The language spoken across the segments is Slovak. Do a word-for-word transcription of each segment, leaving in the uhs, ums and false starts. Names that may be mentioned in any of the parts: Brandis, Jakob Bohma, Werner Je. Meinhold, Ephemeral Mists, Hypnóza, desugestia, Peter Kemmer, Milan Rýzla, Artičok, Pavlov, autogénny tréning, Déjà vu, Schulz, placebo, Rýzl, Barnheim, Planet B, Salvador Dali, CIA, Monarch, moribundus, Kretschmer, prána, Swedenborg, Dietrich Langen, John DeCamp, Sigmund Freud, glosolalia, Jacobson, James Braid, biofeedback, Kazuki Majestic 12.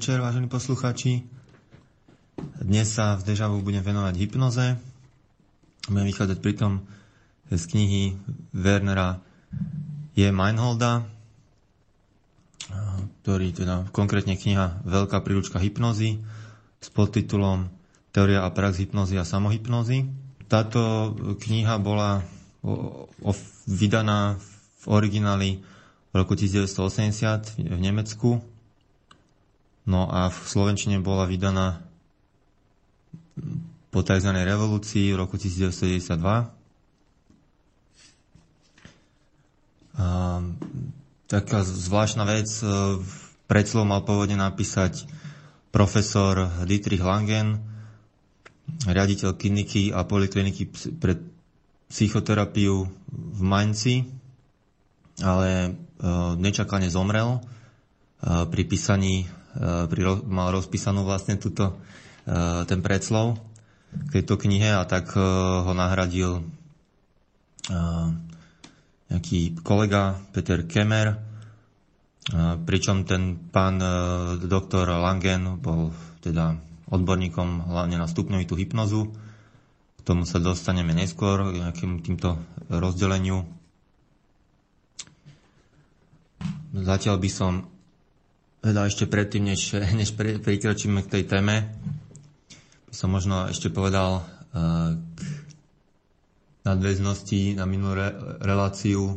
večer, vážení poslucháči. Dnes sa v Déjà vu budem venovať hypnoze. Budem vychádzať pritom z knihy Wernera Je. Meinholda, ktorý teda konkrétne kniha Veľká príručka hypnozy s podtitulom Teória a prax hypnozy a samohypnozy. Táto kniha bola o, o, vydaná v origináli v roku devätnásťstoosemdesiat v Nemecku. No a v slovenčine bola vydaná po tzv. Revolúcii v roku devätnásťstodeväťdesiatdva. A taká zvláštna vec, predslov mal pôvodne napísať profesor Dietrich Langen, riaditeľ kliniky a polikliniky pre psychoterapiu v Mainci, ale nečakane zomrel pri písaní. Pri, mal rozpísanú vlastne tuto, ten predslov k tejto knihe, a tak ho nahradil nejaký kolega Peter Kemmer, pričom ten pán doktor Langen bol teda odborníkom hlavne na stupňovitú hypnozu. K tomu sa dostaneme neskôr, k nejakým týmto rozdeleniu. Zatiaľ by som Teda ešte predtým, než, než prikročíme k tej téme, by som možno ešte povedal uh, k nadväznosti na minulú re, reláciu. Uh,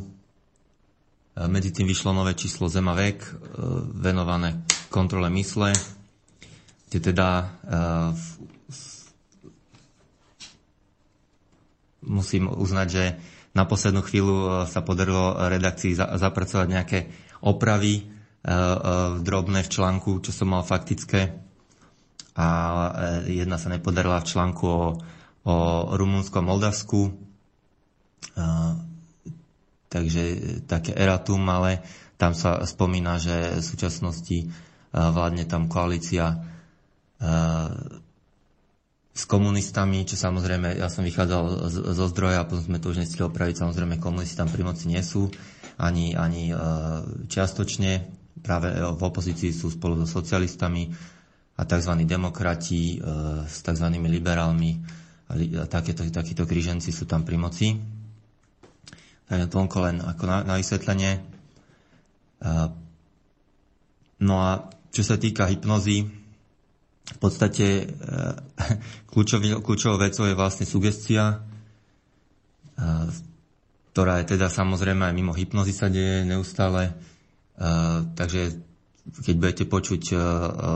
medzi tým vyšlo nové číslo Zem a vek, uh, venované kontrole mysle, kde teda uh, v, v, musím uznať, že na poslednú chvíľu uh, sa podarilo redakcii za, zapracovať nejaké opravy drobné v článku, čo som mal faktické, a jedna sa nepodarila v článku o, o Rumunsku a Moldavsku, takže také eratum, ale tam sa spomína, že v súčasnosti vládne tam koalícia s komunistami, čo samozrejme, ja som vychádzal zo zdroja a potom sme to už nestihli opraviť, samozrejme komunisti tam pri moci nie sú, ani, ani čiastočne. Práve v opozícii sú spolu so socialistami a tzv. Demokrati e, s tzv. Liberálmi. A takéto, takíto kríženci sú tam pri moci. Takže toľko len ako na, na vysvetlenie. E, no a čo sa týka hypnozy, v podstate e, kľúčový, kľúčovou vecou je vlastne sugestia, e, ktorá je teda samozrejme aj mimo hypnozy sa deje neustále. Uh, takže keď budete počuť uh,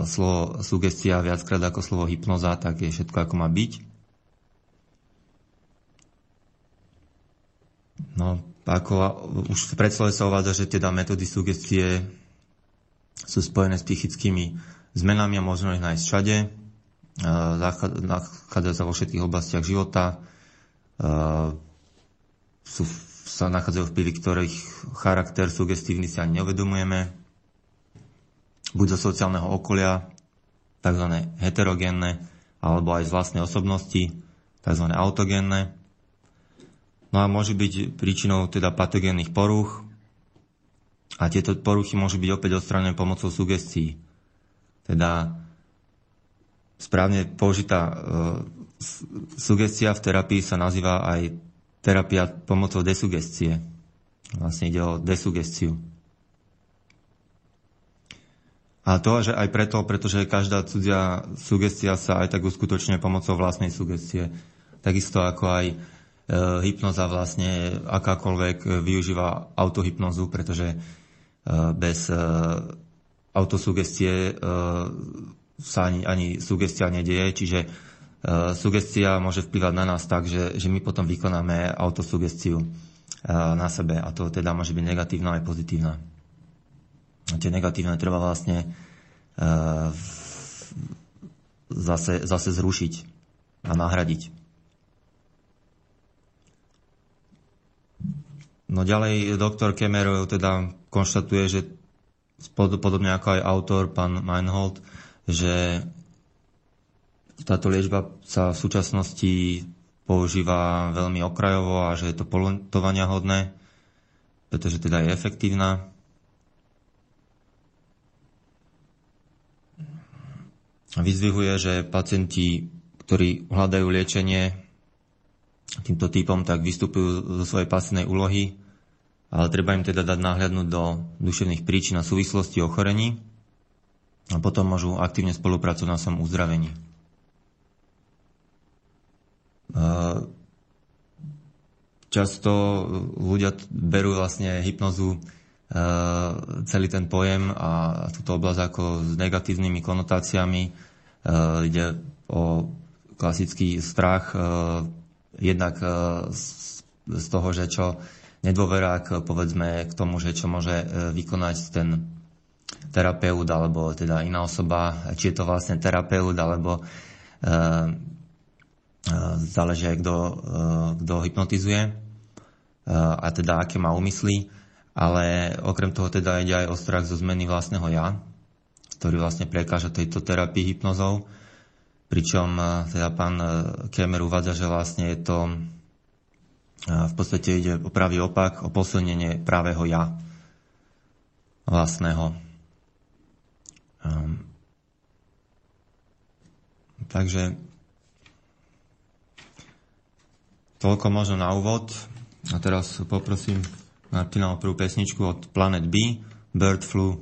slovo sugestia viackrát ako slovo hypnoza, tak je všetko ako má byť. No, ako už v predslove sa uvádza, že teda metódy sugestie sú spojené s psychickými zmenami a možno ich nájsť všade. Uh, nachádzajú sa vo všetkých oblastiach života. Uh, sú sa nachádzajú vplyvy, ktorých charakter sugestívny si ani neuvedomujeme, buď zo sociálneho okolia, tzv. Heterogénne, alebo aj z vlastnej osobnosti, tzv. Autogénne. No a môže byť príčinou teda patogénnych porúch, a tieto poruchy môžu byť opäť odstránené pomocou sugestií. Teda správne použitá e, sugestia v terapii sa nazýva aj terapia pomocou desugestie. Vlastne ide o desugestiu. A to že aj preto, pretože každá cudzia sugestia sa aj tak uskutočňuje pomocou vlastnej sugestie. Takisto ako aj e, hypnoza vlastne akákoľvek využíva autohypnozu, pretože e, bez e, autosugestie e, sa ani, ani sugestia nedieje, čiže Uh, sugestia môže vplyvať na nás tak, že, že my potom vykonáme autosugestiu uh, na sebe, a to teda môže byť negatívna aj pozitívna. A tie negatívne treba vlastne uh, zase, zase zrušiť a nahradiť. No ďalej doktor Kemmer teda konštatuje, že podobne ako aj autor pán Meinhold, že táto liečba sa v súčasnosti používa veľmi okrajovo a že je to poľutovania hodné, pretože teda je efektívna. vyzdvihuje, že pacienti, ktorí hľadajú liečenie týmto typom, tak vystupujú zo svojej pasívnej úlohy, ale treba im teda dať nahliadnúť do duševných príčin a súvislostí ochorení a potom môžu aktívne spolupracovať na svojom uzdravení. Často ľudia berú vlastne hypnozu, celý ten pojem a túto oblasť ako s negatívnymi konotáciami. Ide o klasický strach jednak z toho, že čo nedôverá k, povedzme, k tomu, že čo môže vykonať ten terapeut alebo teda iná osoba, či je to vlastne terapeut alebo záleží aj kto, kto hypnotizuje a teda aké má úmysly, ale okrem toho teda ide aj o strach zo zmeny vlastného ja, ktorý vlastne prekáža tejto terapii hypnozou, pričom teda pán Kemmer uvádza, že vlastne je to v podstate ide o pravý opak, o posilnenie pravého ja vlastného. Takže toľko možno na úvod. A teraz poprosím Martina o prvú pesničku od Planet B, Bird Flu.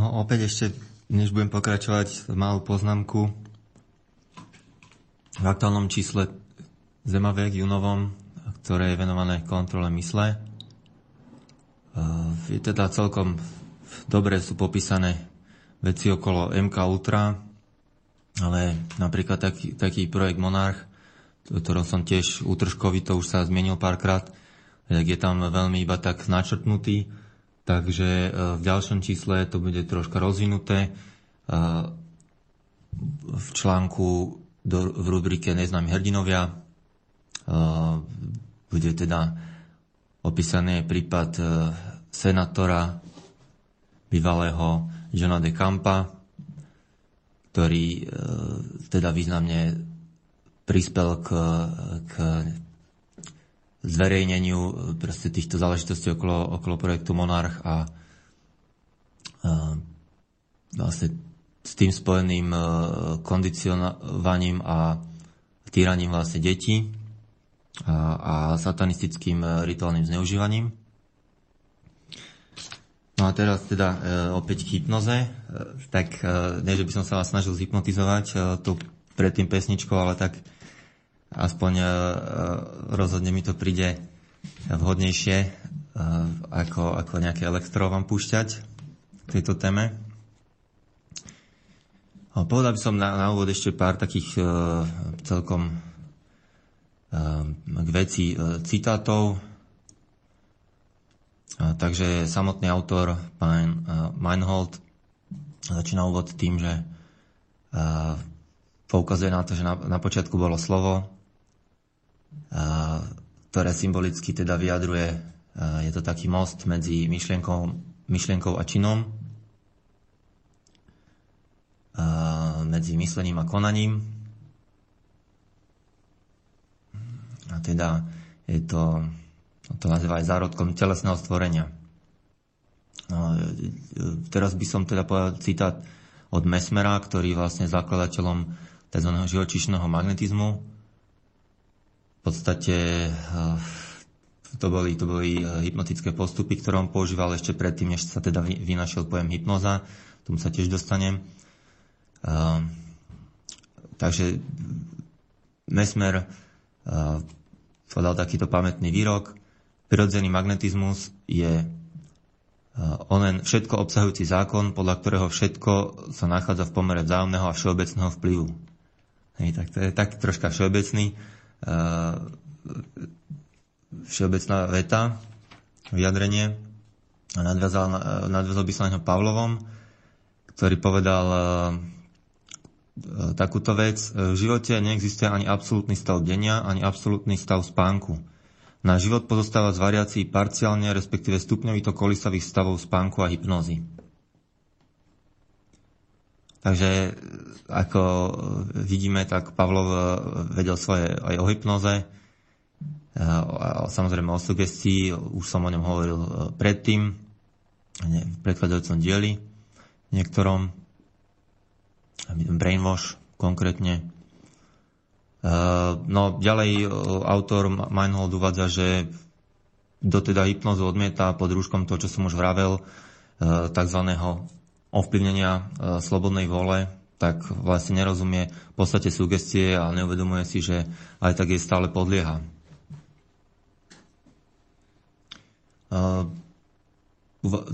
No, opäť ešte, než budem pokračovať, malú poznámku. V aktuálnom čísle Zemaviek Junovom, ktoré je venované kontrole mysle, je teda celkom dobre sú popísané veci okolo em ká Ultra, ale napríklad taký, taký projekt Monarch, o ktorom som tiež útržkový, to už sa zmienil párkrát, tak je tam veľmi iba tak načrtnutý, takže v ďalšom čísle to bude troška rozvinuté. V článku v rubrike Neznámi hrdinovia bude teda opísaný prípad senátora bývalého Johna DeCampa, ktorý teda významne prispel k, k zverejneniu proste týchto záležitostí okolo, okolo projektu Monarch a, a vlastne s tým spojeným kondicionovaním a týraním vlastne detí a, a satanistickým rituálnym zneužívaním. No a teraz teda e, opäť k hypnoze. E, tak e, nie, že by som sa vás snažil zhypnotizovať e, tu pred tým pesničkou, ale tak aspoň e, rozhodne mi to príde vhodnejšie e, ako, ako nejaké elektro vám púšťať k tejto téme. A povedal by som na, na úvod ešte pár takých e, celkom e, k veci e, citátov. E, takže samotný autor, pán e, Meinhold, začína úvod tým, že e, poukazuje na to, že na, na počiatku bolo slovo, a, ktoré symbolicky teda vyjadruje, a, je to taký most medzi myšlienkou, myšlienkou a činom, a, medzi myslením a konaním. A teda je to, to nazýva aj zárodkom telesného stvorenia. No, teraz by som teda povedal citát od Mesmera, ktorý vlastne zakladateľom tzv. Živočíšneho magnetizmu. V podstate to boli, to boli hypnotické postupy, ktoré on používal ešte predtým, než sa teda vynašiel pojem hypnoza. K tomu sa tiež dostanem. Takže Mesmer podal takýto pamätný výrok. Prirodzený magnetizmus je onen všetko obsahujúci zákon, podľa ktorého všetko sa nachádza v pomere vzájomného a všeobecného vplyvu. Hej, tak to je tak troška všeobecný, uh, všeobecná veta, vyjadrenie. A nadviazal, uh, nadviazal by sa na ňo Pavlovom, ktorý povedal uh, takúto vec. V živote neexistuje ani absolútny stav denia, ani absolútny stav spánku. Náš život pozostáva z variácií parciálne, respektíve stupňovito kolísavých stavov spánku a hypnózy. Takže, ako vidíme, tak Pavlov vedel svoje aj o hypnoze, a samozrejme o sugestii, už som o ňom hovoril predtým, v predchádzajúcom dieli, niektorom, brainwash konkrétne. No ďalej autor Meinhold uvádza, že do teda hypnozu odmieta pod rúškom to, čo som už vravel, takzvaného ovplyvnenia slobodnej vôle, tak vlastne nerozumie v podstate sugestie a neuvedomuje si, že aj tak jej stále podlieha.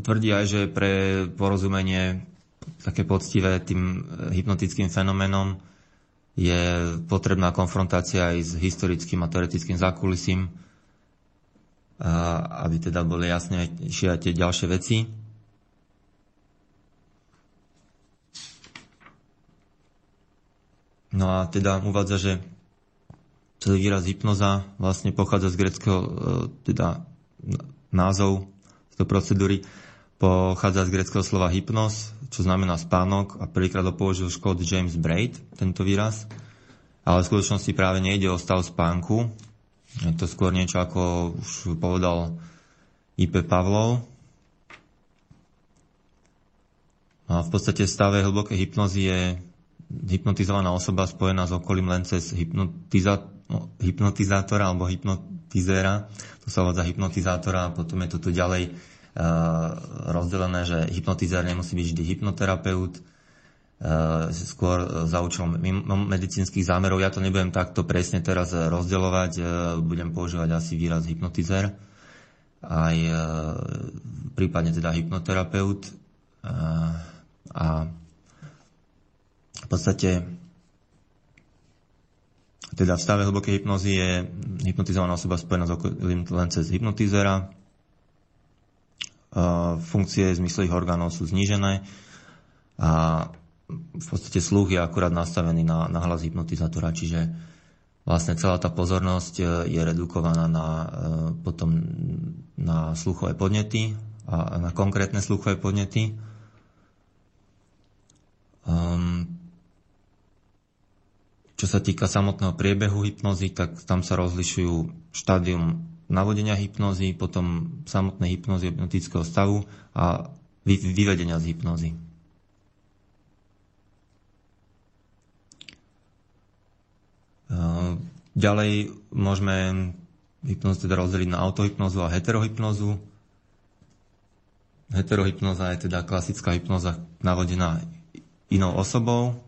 Tvrdí aj, že pre porozumenie také poctivé tým hypnotickým fenoménom je potrebná konfrontácia aj s historickým a teoretickým zákulisím, aby teda boli jasnejšie aj tie ďalšie veci. No a teda uvádza, že celý výraz hypnoza vlastne pochádza z gréckeho teda názov tejto procedúry, pochádza z gréckeho slova hypnos, čo znamená spánok, a prvýkrát ho použil Škót James Braid, tento výraz. Ale v skutočnosti práve nejde o stav spánku. Je to skôr niečo, ako už povedal í pé Pavlov. A v podstate v stave hlbokej hypnozy je hypnotizovaná osoba spojená s okolím len cez hypnotiza- hypnotizátora alebo hypnotizéra. Tu sa uvádza hypnotizátora a potom je to tu ďalej rozdelené, že hypnotizér nemusí byť vždy hypnoterapeut, skôr za účelom medicínskych zámerov. Ja to nebudem takto presne teraz rozdeľovať, budem používať asi výraz hypnotizér, aj prípadne teda hypnoterapeut. A v podstate teda v stave hlbokej hypnozy je hypnotizovaná osoba spojená s okolím len cez hypnotizéra. Funkcie zmyslových orgánov sú znížené a v podstate sluch je akurát nastavený na, na hlas hypnotizátora, čiže vlastne celá tá pozornosť je redukovaná na, potom na sluchové podnety a na konkrétne sluchové podnety. Um, čo sa týka samotného priebehu hypnozy, tak tam sa rozlišujú štádium navodenia hypnozy, potom samotné hypnozy hypnotického stavu a vy, vyvedenia z hypnozy. Ďalej môžeme hypnozu teda rozdeliť na autohypnozu a heterohypnozu. Heterohypnoza je teda klasická hypnoza navodená inou osobou.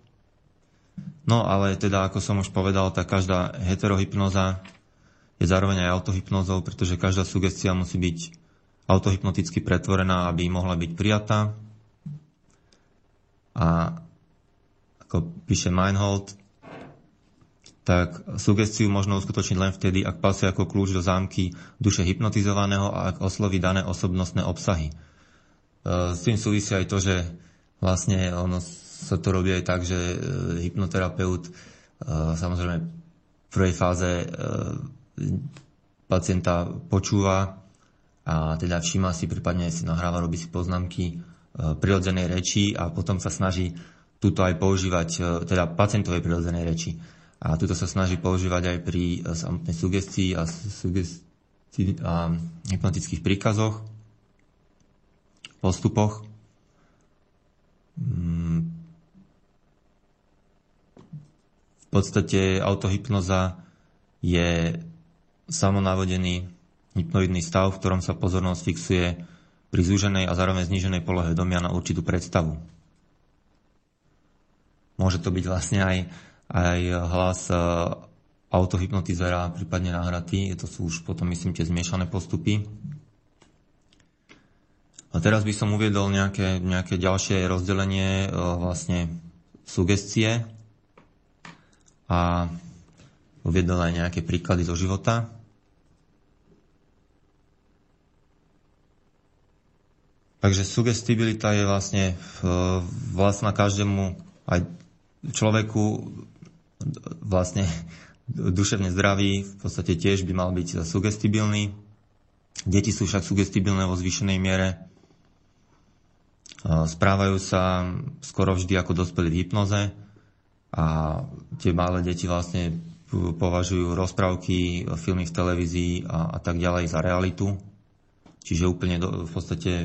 No ale teda, ako som už povedal, tak každá heterohypnoza je zároveň aj autohypnozou, pretože každá sugestia musí byť autohypnoticky pretvorená, aby mohla byť prijatá. A ako píše Meinhold, tak sugestiu možno uskutočniť len vtedy, ak pasuje ako kľúč do zámky duše hypnotizovaného a ak osloví dané osobnostné obsahy. S tým súvisí aj to, že vlastne ono sa to robí aj tak, že hypnoterapeut samozrejme v prvej fáze pacienta počúva a teda všíma si, prípadne si nahráva, robí si poznámky prirodzenej reči a potom sa snaží túto aj používať, teda pacientovej prirodzenej reči. A tuto sa snaží používať aj pri samotnej sugestii a, sugesti- a hypnotických príkazoch, postupoch. V podstate autohypnoza je samonavodený hypnoidný stav, v ktorom sa pozornosť fixuje pri zúženej a zároveň zníženej polohe vedomia na určitú predstavu. Môže to byť vlastne aj aj hlas autohypnotizera, prípadne nahratý. To sú už potom, myslím, tie zmiešané postupy. A teraz by som uviedol nejaké, nejaké ďalšie rozdelenie vlastne sugestie a uviedol aj nejaké príklady zo života. Takže sugestibilita je vlastne vlastná každému aj človeku, vlastne duševne zdravý, v podstate tiež by mal byť sugestibilný. Deti sú však sugestibilné vo zvýšenej miere. Správajú sa skoro vždy ako dospelí v hypnoze a tie malé deti vlastne považujú rozprávky, filmy v televízii a, a tak ďalej za realitu. Čiže úplne do, v podstate...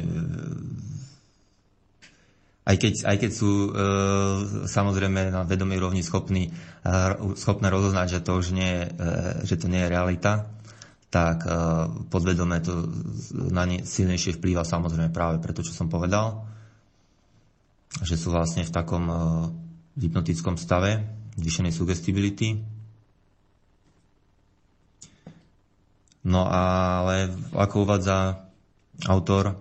Aj keď, aj keď sú e, samozrejme na vedomej rovni schopní, e, schopné rozoznať, že to už nie je, e, že to nie je realita, tak e, podvedome to na ne silnejšie vplýva samozrejme práve preto, čo som povedal, že sú vlastne v takom e, hypnotickom stave zvýšenej sugestibility. No ale ako uvádza autor,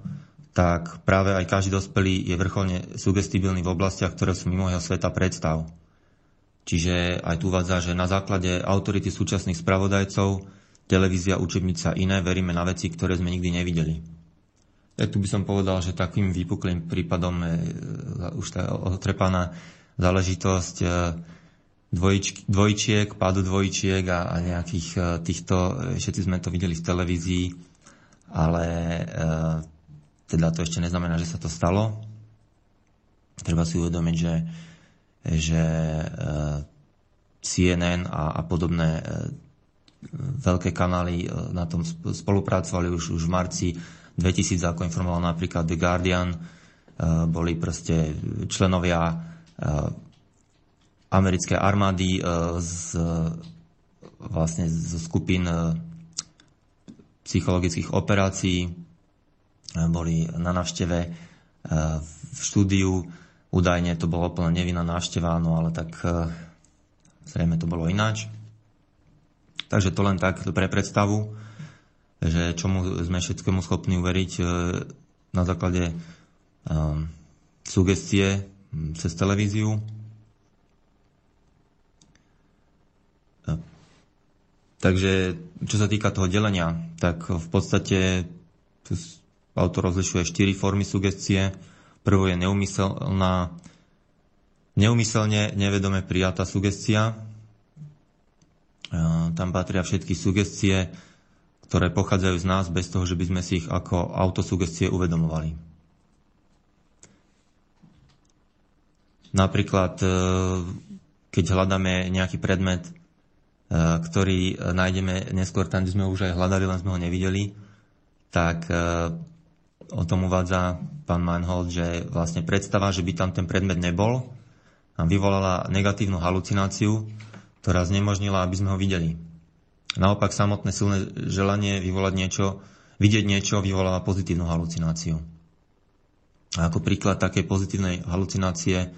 tak práve aj každý dospelý je vrcholne sugestibilný v oblastiach, ktoré sú mimo jeho sveta predstav. Čiže aj tu uvádza, že na základe autority súčasných spravodajcov, televízia, učebnica iné, veríme na veci, ktoré sme nikdy nevideli. Ja tu by som povedal, že takým vypuklým prípadom je už tá otrepaná záležitosť dvojič, dvojčiek, pádu dvojčiek a, a nejakých týchto, všetci sme to videli v televízii, ale... E, Teda to ešte neznamená, že sa to stalo. Treba si uvedomiť, že, že C N N a, a podobné veľké kanály na tom spolupracovali už, už v marci dvetisíc, ako informoval napríklad The Guardian. Boli proste členovia americkej armády z, vlastne z skupín psychologických operácií, boli na návšteve v štúdiu. Údajne to bola úplne nevinná návšteva, no ale tak zrejme to bolo ináč. Takže to len tak pre predstavu, že čomu sme všetkému schopní uveriť na základe sugestie cez televíziu. Takže čo sa týka toho delenia, tak v podstate tu autor rozlišuje štyri formy sugestie. Prvo je neumyselná, neumyselne nevedome prijatá sugestia. Tam patria všetky sugestie, ktoré pochádzajú z nás bez toho, že by sme si ich ako autosugestie uvedomovali. Napríklad, keď hľadáme nejaký predmet, ktorý nájdeme neskôr tam, kde sme už aj hľadali, len sme ho nevideli, tak o tom uvádza pán Meinhold, že vlastne predstava, že by tam ten predmet nebol, nám vyvolala negatívnu halucináciu, ktorá znemožnila, aby sme ho videli. Naopak samotné silné želanie vyvolať niečo, vidieť niečo vyvolala pozitívnu halucináciu. A ako príklad takej pozitívnej halucinácie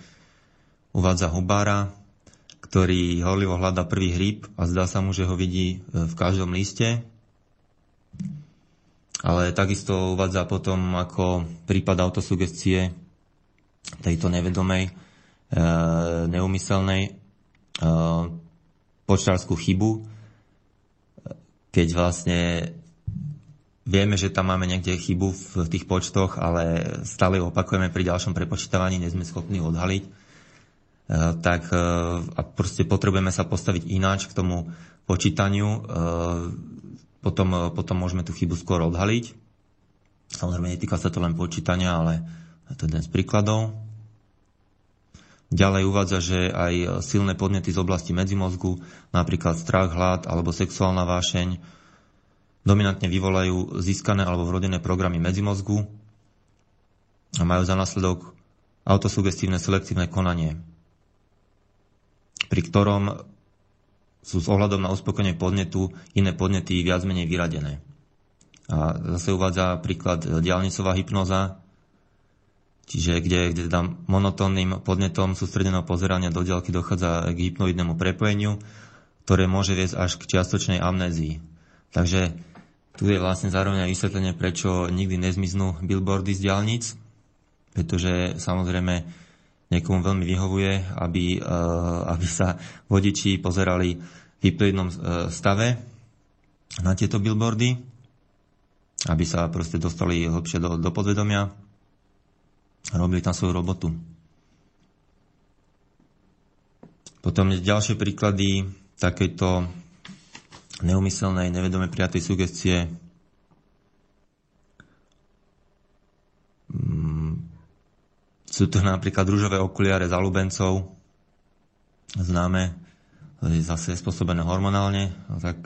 uvádza Hubára, ktorý horlivo hľadá prvý hríb a zdá sa mu, že ho vidí v každom liste. Ale takisto uvádza potom ako prípad autosugestie tejto nevedomej, neumyselnej počtárskú chybu, keď vlastne vieme, že tam máme niekde chybu v tých počtoch, ale stále ju opakujeme pri ďalšom prepočítavaní, nie sme schopní odhaliť. Tak a proste potrebujeme sa postaviť ináč k tomu počítaniu, potom, potom môžeme tú chybu skôr odhaliť. Samozrejme, netýka sa to len počítania, ale to je jeden z príkladov. Ďalej uvádza, že aj silné podnety z oblasti medzimozgu, napríklad strach, hlad alebo sexuálna vášeň, dominantne vyvolajú získané alebo vrodené programy medzimozgu a majú za následok autosugestívne selektívne konanie, pri ktorom sú s ohľadom na uspokojenie podnetu iné podnety viac menej vyradené. A zase uvádza príklad diaľnicová hypnoza, čiže kde, kde teda monotónnym podnetom sústredeného pozerania do diaľky dochádza k hypnoidnému prepojeniu, ktoré môže viesť až k čiastočnej amnézii. Takže tu je vlastne zároveň aj vysvetlenie, prečo nikdy nezmiznú billboardy z diaľnic, pretože samozrejme niekomu veľmi vyhovuje, aby, aby sa vodiči pozerali v hypnoidnom stave na tieto billboardy, aby sa proste dostali hlbšie do, do podvedomia a robili tam svoju robotu. Potom ďalšie príklady takejto neumyselnej, nevedome prijatej sugestie. Sú to napríklad ružové okuliare zalúbencov, známe, zase je spôsobené hormonálne, tak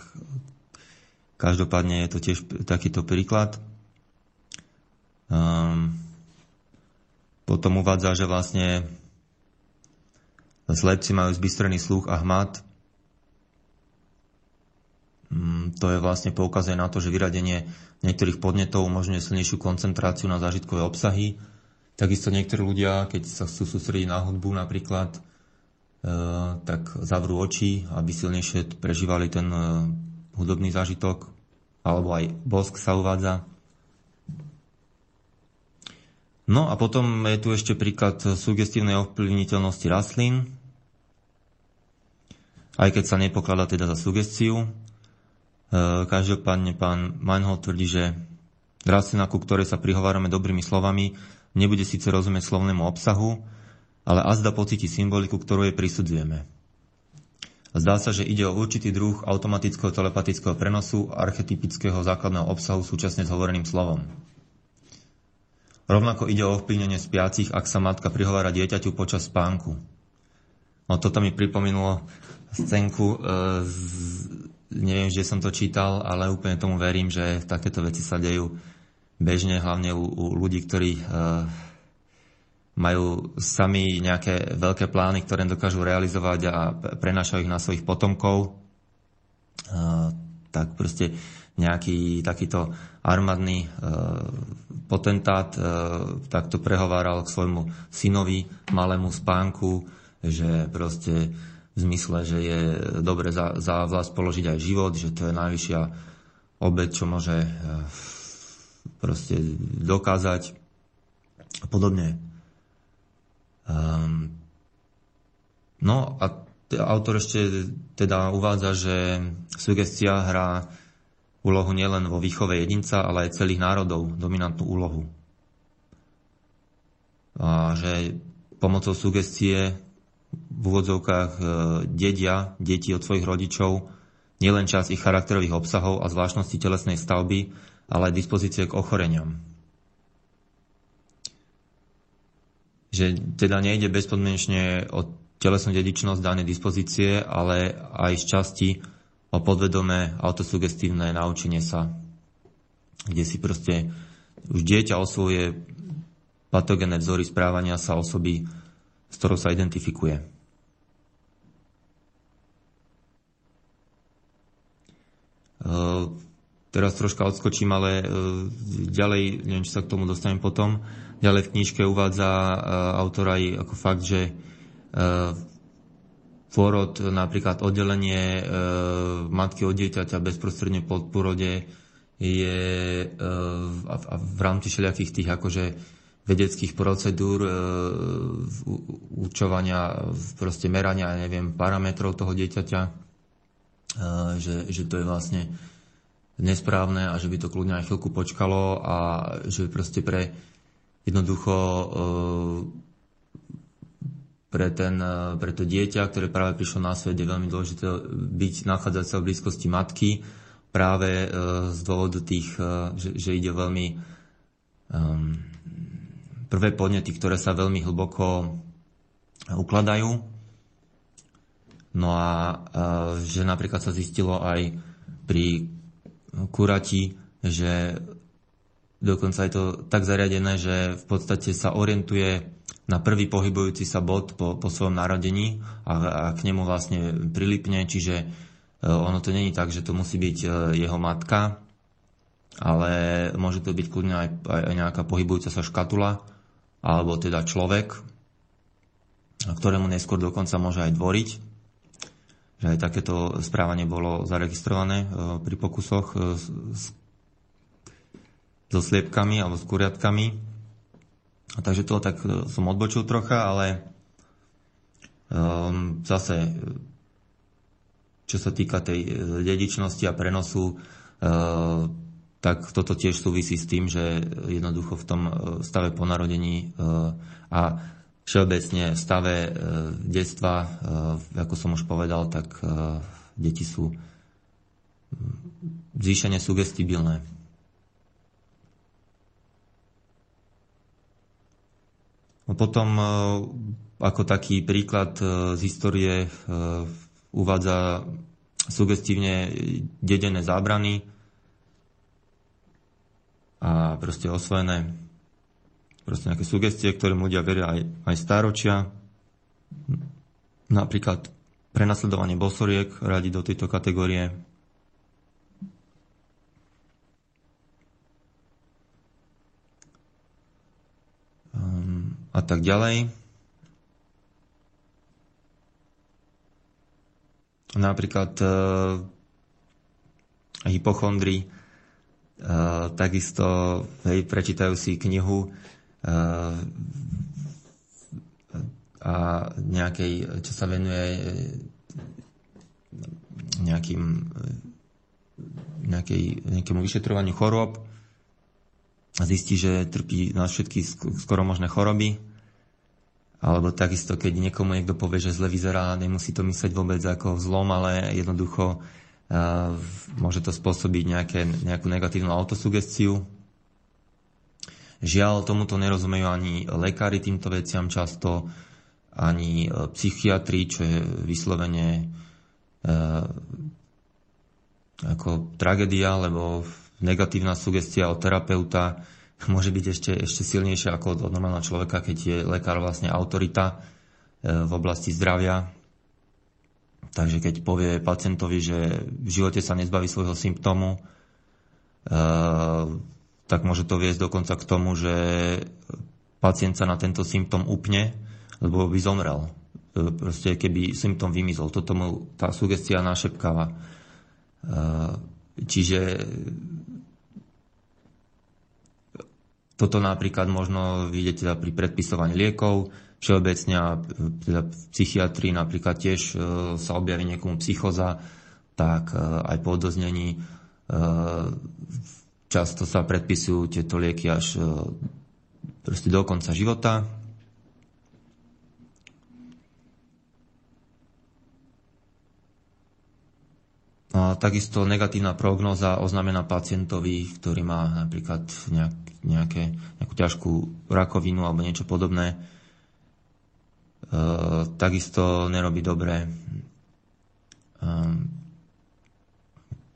každopádne je to tiež takýto príklad. Um, potom uvádza, že vlastne slepci majú zbystrený sluch a hmat. Um, to je vlastne poukazuje na to, že vyradenie niektorých podnetov umožňuje silnejšiu koncentráciu na zážitkové obsahy. Takisto niektorí ľudia, keď sa chcú sústrediť na hudbu napríklad, e, tak zavrú oči, aby silnejšie prežívali ten e, hudobný zážitok, alebo aj bosk sa uvádza. No a potom je tu ešte príklad sugestívnej ovplyvniteľnosti rastlín, aj keď sa nepokladá teda za sugestiu. E, každopádne pán Meinhold tvrdí, že rastlina, ku ktorej sa prihovárame dobrými slovami, nebude síce rozumieť slovnému obsahu, ale azda pocíti symboliku, ktorú jej prisudzujeme. Zdá sa, že ide o určitý druh automatického telepatického prenosu archetypického základného obsahu súčasne s hovoreným slovom. Rovnako ide o ovplyvnenie spiacich, ak sa matka prihovára dieťaťu počas spánku. No toto mi pripomínulo scénku, e, z, neviem, že som to čítal, ale úplne tomu verím, že takéto veci sa dejú bežne, hlavne u, u ľudí, ktorí e, majú sami nejaké veľké plány, ktoré dokážu realizovať a prenášajú ich na svojich potomkov. E, tak proste nejaký takýto armádny e, potentát e, takto prehováral k svojmu synovi, malému spánku, že proste v zmysle, že je dobre za, za vlast položiť aj život, že to je najvyššia obeť, čo môže e, proste dokázať a podobne. Um, no a autor ešte teda uvádza, že sugestia hrá úlohu nielen vo výchove jedinca, ale aj celých národov, dominantnú úlohu. A že pomocou sugestie v úvodzovkách dedia deti od svojich rodičov nielen časť ich charakterových obsahov a zvláštnosti telesnej stavby, ale aj dispozície k ochoreniam. Že teda nejde bezpodmienečne o telesnú dedičnosť danej dispozície, ale aj z časti o podvedomé autosugestívne naučenie sa, kde si proste už dieťa osvojuje patogénne vzory správania sa osoby, s ktorou sa identifikuje. E- Teraz troška odskočím, ale ďalej, neviem, či sa k tomu dostanem potom, ďalej v knižke uvádza autor aj ako fakt, že pôrod, napríklad oddelenie matky od dieťaťa bezprostredne po pôrode je v rámci všelijakých tých akože vedeckých procedúr, určovania, proste merania, neviem, parametrov toho dieťaťa, že, že to je vlastne nesprávne a že by to kľudne aj chvíľku počkalo a že proste pre jednoducho pre, ten, pre to dieťa, ktoré práve prišlo na svet, je veľmi dôležité byť, nachádzať sa v blízkosti matky práve z dôvodu tých, že, že ide veľmi um, prvé podnety, ktoré sa veľmi hlboko ukladajú. No a že napríklad sa zistilo aj pri kurati, že dokonca je to tak zariadené, že v podstate sa orientuje na prvý pohybujúci sa bod po, po svojom narodení a, a k nemu vlastne prilipne, čiže ono to není tak, že to musí byť jeho matka, ale môže to byť kľudne aj, aj nejaká pohybujúca sa škatula alebo teda človek, ktorému neskôr dokonca môže aj dvoriť. Že aj takéto správanie bolo zaregistrované pri pokusoch so sliepkami alebo s kuriatkami. A takže to tak som odbočil trocha, ale um, zase čo sa týka tej dedičnosti a prenosu, uh, tak toto tiež súvisí s tým, že jednoducho v tom stave po narodení uh, a všeobecne v stave e, detstva, e, ako som už povedal, tak e, deti sú zvýšene sugestibilné. No potom e, ako taký príklad e, z histórie e, uvádza sugestívne dedené zábrany a proste osvojené proste nejaké sugestie, ktorým ľudia veria aj, aj stáročia. Napríklad prenasledovanie bosoriek radi do tejto kategórie. Um, a tak ďalej. Napríklad uh, hypochondri uh, takisto hej, prečítajú si knihu a nejakej, čo sa venuje nejakým nejakej, nejakému vyšetrovaniu chorôb a zistí, že trpí na všetky skoro možné choroby, alebo takisto, keď niekomu niekto povie, že zle vyzerá, nemusí to myslieť vôbec ako zlom, ale jednoducho uh, môže to spôsobiť nejaké, nejakú negatívnu autosugestiu. Žiaľ, tomuto nerozumejú ani lekári týmto veciam často, ani psychiatri, čo je vyslovene e, ako tragédia, lebo negatívna sugestia od terapeuta môže byť ešte, ešte silnejšia ako od normálneho človeka, keď je lekár vlastne autorita e, v oblasti zdravia. Takže keď povie pacientovi, že v živote sa nezbaví svojho symptómu, tak môže to viesť dokonca k tomu, že pacient sa na tento symptom upne, lebo by zomrel. Proste keby symptom vymizol. Toto mu tá sugestia našepkáva. Čiže toto napríklad možno vidieť teda pri predpisovaní liekov. Všeobecne a teda v psychiatrii napríklad tiež sa objaví niekomu psychóza, tak aj po odoznení často sa predpisujú tieto lieky až proste do konca života. A takisto negatívna prognóza oznamená pacientovi, ktorý má napríklad nejak, nejaké, nejakú ťažkú rakovinu alebo niečo podobné, Uh, takisto nerobí dobre. Uh,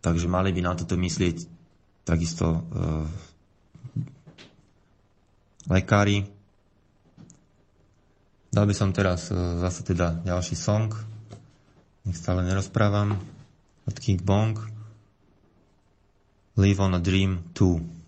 takže mali by na toto myslieť takisto uh, lekári. Dal by som teraz uh, zase teda ďalší song. Nech stále nerozprávam. Od Kickbong Live on a Dream dva.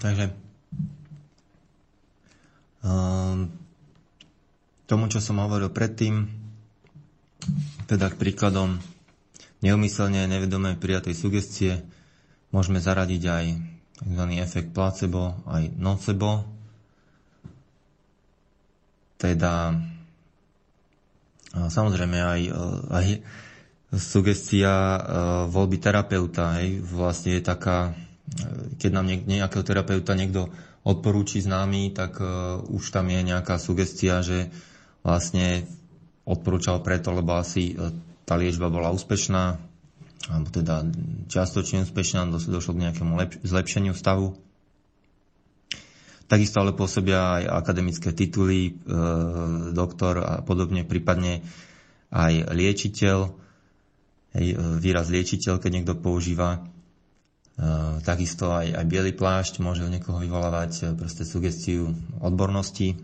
Takže um, tomu, čo som hovoril predtým, teda k príkladom neumyselne nevedomé prijatej sugestie, môžeme zaradiť aj tzv. Efekt placebo, aj nocebo. Teda samozrejme aj, aj sugestia voľby terapeuta. Hej, vlastne je taká, keď nám nejakého terapeuta niekto odporúči známy, tak už tam je nejaká sugestia, že vlastne odporúčal preto, lebo asi tá liečba bola úspešná, alebo teda čiastočne úspešná, došlo k nejakému lep- zlepšeniu stavu. Takisto ale pôsobia aj akademické tituly, e, doktor a podobne, prípadne aj liečiteľ, hej, výraz liečiteľ, keď niekto používa. E, takisto aj, aj biely plášť môže u niekoho vyvolávať proste sugestiu odbornosti.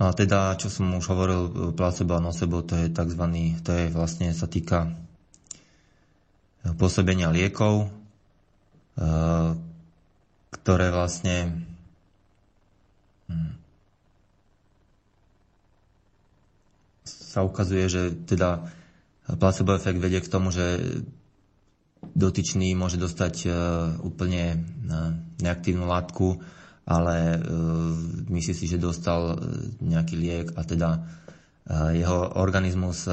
A teda, čo som už hovoril, placebo a nocebo, to je takzvaný, to je vlastne sa týka pôsobenia liekov, e, ktoré vlastne sa ukazuje, že teda placebo efekt vedie k tomu, že dotyčný môže dostať úplne neaktívnu látku, ale myslí si, že dostal nejaký liek a teda jeho organizmus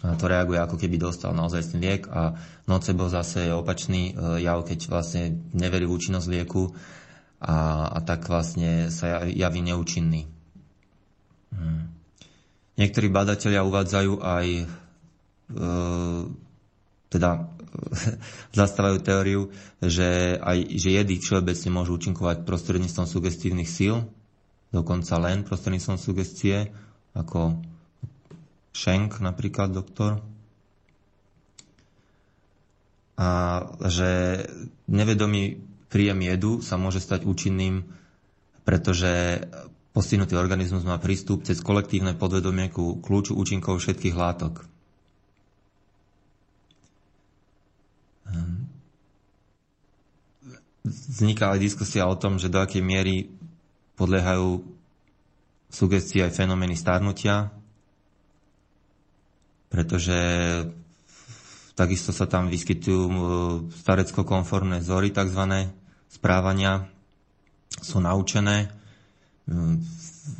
to reaguje, ako keby dostal naozaj ten liek, a nocebo zase je opačný jav, keď vlastne neverí v účinnosť lieku a, a tak vlastne sa javí neúčinný. Hmm. Niektorí badatelia uvádzajú aj e, teda zastávajú teóriu, že, aj, že jedy všeobecne môžu účinkovať prostredníctvom sugestívnych síl, dokonca len prostredníctvom sugestie, ako Schenk napríklad doktor, a že nevedomý príjem jedu sa môže stať účinným, pretože postihnutý organizmus má prístup cez kolektívne podvedomie ku kľúču účinkov všetkých látok. Vzniká aj diskusia o tom, že do akej miery podliehajú sugestii aj fenomény starnutia, pretože takisto sa tam vyskytujú starecko-konformné vzory, takzvané správania, sú naučené.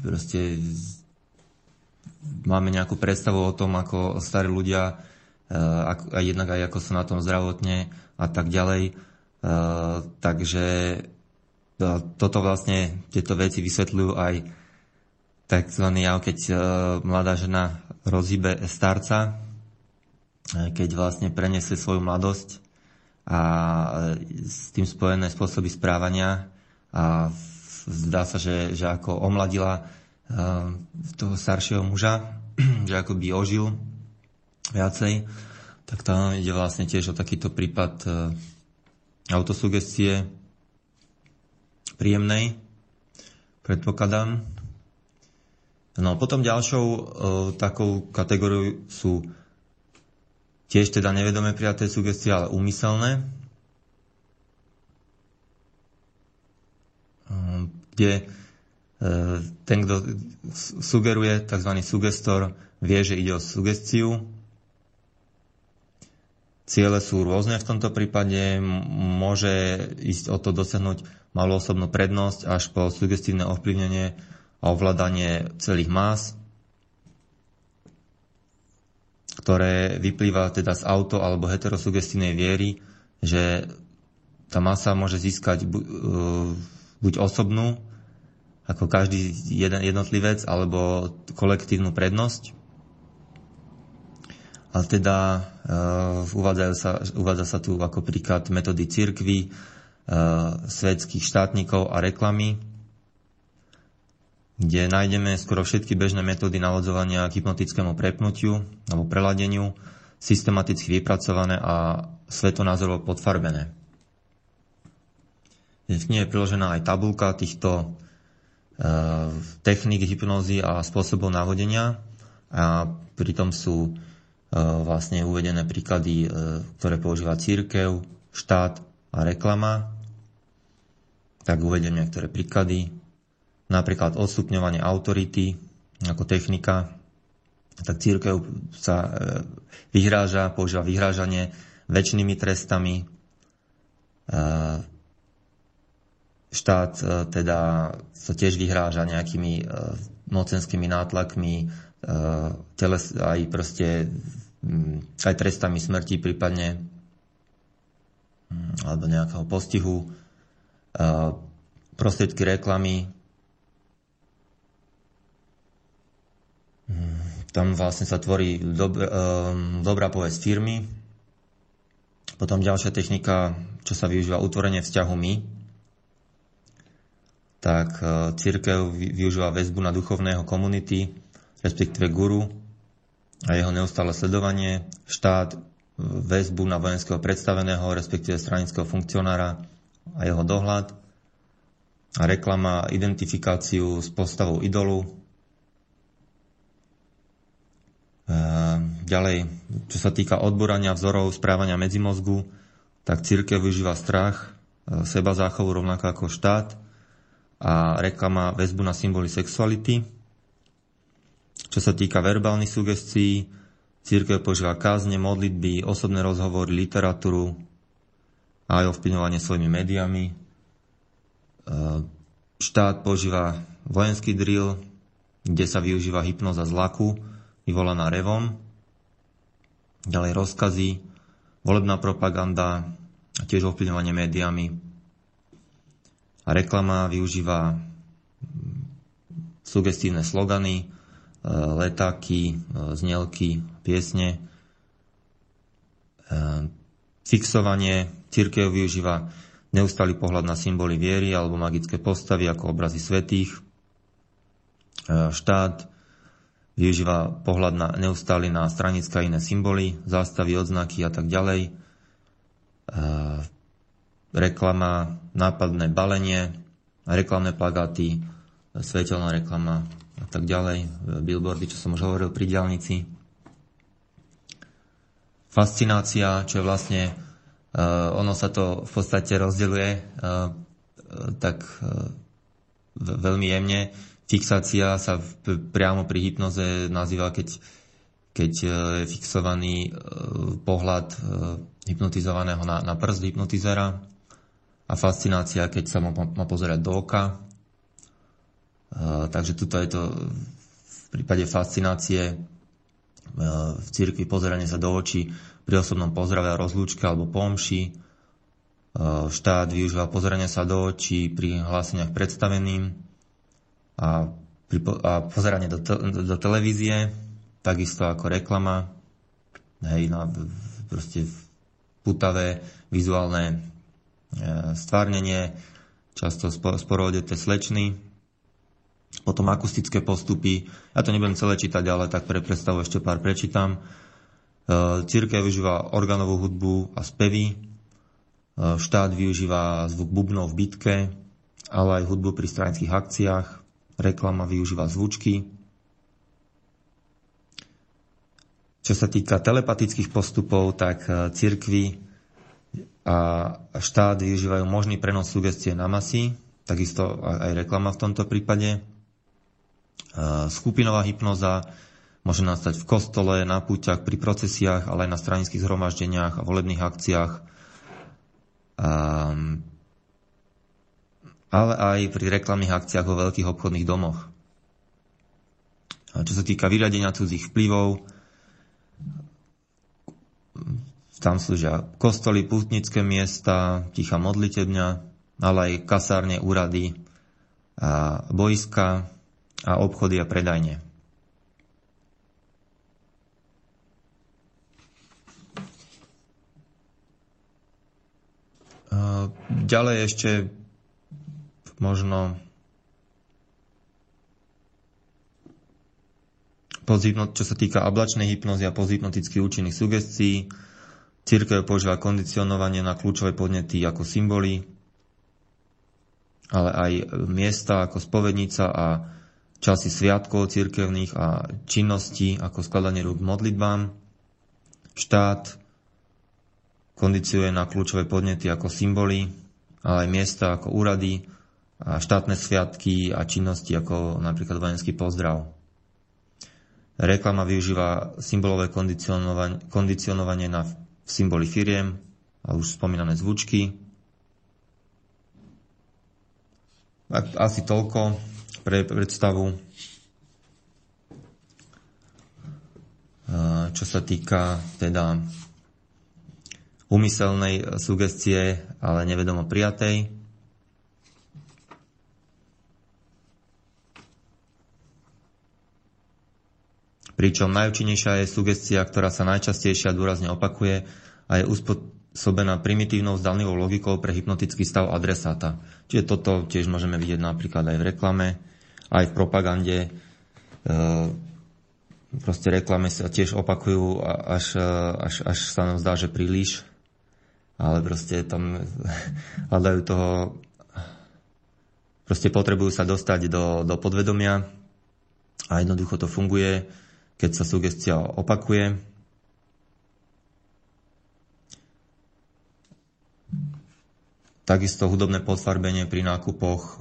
Proste máme nejakú predstavu o tom, ako starí ľudia, a jednak aj ako sú na tom zdravotne a tak ďalej. Takže toto vlastne, tieto veci vysvetľujú aj takzvaný jav, keď mladá žena rozhýbe starca, keď vlastne preniesie svoju mladosť a s tým spojené spôsoby správania, a zdá sa, že, že ako omladila toho staršieho muža, že ako by ožil viacej, tak tam ide vlastne tiež o takýto prípad autosugestie príjemnej, predpokladám. No potom ďalšou e, takou kategóriou sú tiež teda nevedomé prijaté sugestie, ale úmyselné, e, kde e, ten, kto sugeruje, tzv. Sugestor, vie, že ide o sugestiu. Ciele sú rôzne v tomto prípade, môže ísť o to dosiahnuť malú osobnú prednosť až po sugestívne ovplyvnenie a ovládanie celých más, ktoré vyplýva teda z auto alebo heterosugestívnej viery, že tá masa môže získať buď osobnú, ako každý jeden jednotlivec, alebo kolektívnu prednosť. A teda uh, uvádza sa, uvádza sa tu ako príklad metódy cirkvi, uh, svetských štátnikov a reklamy, kde nájdeme skoro všetky bežné metódy navodzovania k hypnotickému prepnutiu alebo preladeniu, systematicky vypracované a svetonázorovo podfarbené. V knihe je priložená aj tabuľka týchto e, techník hypnózy a spôsobov navodenia, a pritom sú e, vlastne uvedené príklady, e, ktoré používa cirkev, štát, a reklama, tak uvediem niektoré príklady. Napríklad odstupňovanie autority ako technika, tak cirkev sa vyhráža, používa vyhrážanie väčšnými trestami. Štát teda sa tiež vyhráža nejakými mocenskými nátlakmi, teles, aj proste aj trestami smrti prípadne, alebo nejakého postihu, prostriedky reklamy. Tam vlastne sa tvorí dobr, dobrá povesť firmy. Potom ďalšia technika, čo sa využíva, utvorenie vzťahu my. Tak cirkev využíva väzbu na duchovného komunity, respektíve guru a jeho neustále sledovanie, štát väzbu na vojenského predstaveného, respektíve stranického funkcionára a jeho dohľad, a reklama identifikáciu s postavou idolu. Ďalej, čo sa týka odborania vzorov správania medzimozgu, tak cirkev využíva strach, seba záchovu rovnako ako štát, a reklama väzbu na symboly sexuality. Čo sa týka verbálnych sugestií, cirkev používa kázne, modlitby, osobné rozhovory, literatúru a aj ovplyvňovanie svojimi médiami. Štát používa vojenský drill, kde sa využíva hypnóza z laku, vyvolaná revom. Ďalej rozkazy, volebná propaganda a tiež ovplyvňovanie médiami. A reklama využíva sugestívne slogany, letáky, znielky, piesne. Fixovanie. Cirkev využíva neustály pohľad na symboly viery alebo magické postavy ako obrazy svätých. Štát využíva pohľad na, neustály na stranické iné symboly, zástavy, odznaky a tak ďalej. Reklama, nápadné balenie, reklamné plagáty, svetelná reklama a tak ďalej, billboardy, čo som už hovoril, pri diaľnici. Fascinácia, čo je vlastne, ono sa to v podstate rozdeľuje tak veľmi jemne. Fixácia sa priamo pri hypnoze nazýva, keď, keď je fixovaný pohľad hypnotizovaného na, na prst hypnotizera. A fascinácia, keď sa má, má pozerať do oka. E, takže tuto je to v prípade fascinácie e, v cirkvi pozeranie sa do očí pri osobnom pozdrave a rozlúčke alebo po omši. E, štát využíva pozeranie sa do očí pri hláseniach predstaveným a, pri, a pozeranie do, te, do televízie, takisto ako reklama. Hej, na proste putavé vizuálne stvárnenie, často sporovodeté slečny. Potom akustické postupy. Ja to nebudem celé čítať, ale tak pre predstavu ešte pár prečítam. Cirkev využíva organovú hudbu a spevy. Štát využíva zvuk bubnov v bitke, ale aj hudbu pri stranických akciách. Reklama využíva zvučky. Čo sa týka telepatických postupov, tak cirkvi a štát využívajú možný prenos sugestie na masy, takisto aj reklama v tomto prípade. Skupinová hypnoza môže nastať v kostole, na púťach, pri procesiách, ale aj na stranických zhromaždeniach a volebných akciách, ale aj pri reklamných akciách vo veľkých obchodných domoch. Čo sa týka vyradenia cudzích vplyvov, tam slúžia kostoly, pútnické miesta, tichá modlitebňa, ale aj kasárne, úrady, a boiska a obchody a predajne. Ďalej ešte možno čo sa týka ablačnej hypnozy a posthypnoticky účinných sugestií. Cirkev používa kondicionovanie na kľúčové podnety ako symboly, ale aj miesta ako spovednica a časy sviatkov cirkevných a činností ako skladanie rúk modlitbám. Štát kondiciuje na kľúčové podnety ako symboly, ale aj miesta ako úrady, a štátne sviatky a činnosti ako napríklad vojenský pozdrav. Reklama využíva symbolové kondicionovanie, kondicionovanie na symboly firiem a už spomínané zvučky. Asi toľko pre predstavu. Čo sa týka teda úmyselnej sugestie, ale nevedomo prijatej. Pričom najúčinnejšia je sugestia, ktorá sa najčastejšie a dôrazne opakuje a je uspôsobená primitívnou zdanlivou logikou pre hypnotický stav adresáta. Čiže toto tiež môžeme vidieť napríklad aj v reklame, aj v propagande. E, proste reklame sa tiež opakujú, až, až, až sa nám zdá, že príliš. Ale proste tam hľadajú toho... Proste potrebujú sa dostať do, do podvedomia a jednoducho to funguje, keď sa sugestia opakuje. Takisto hudobné podfarbenie pri nákupoch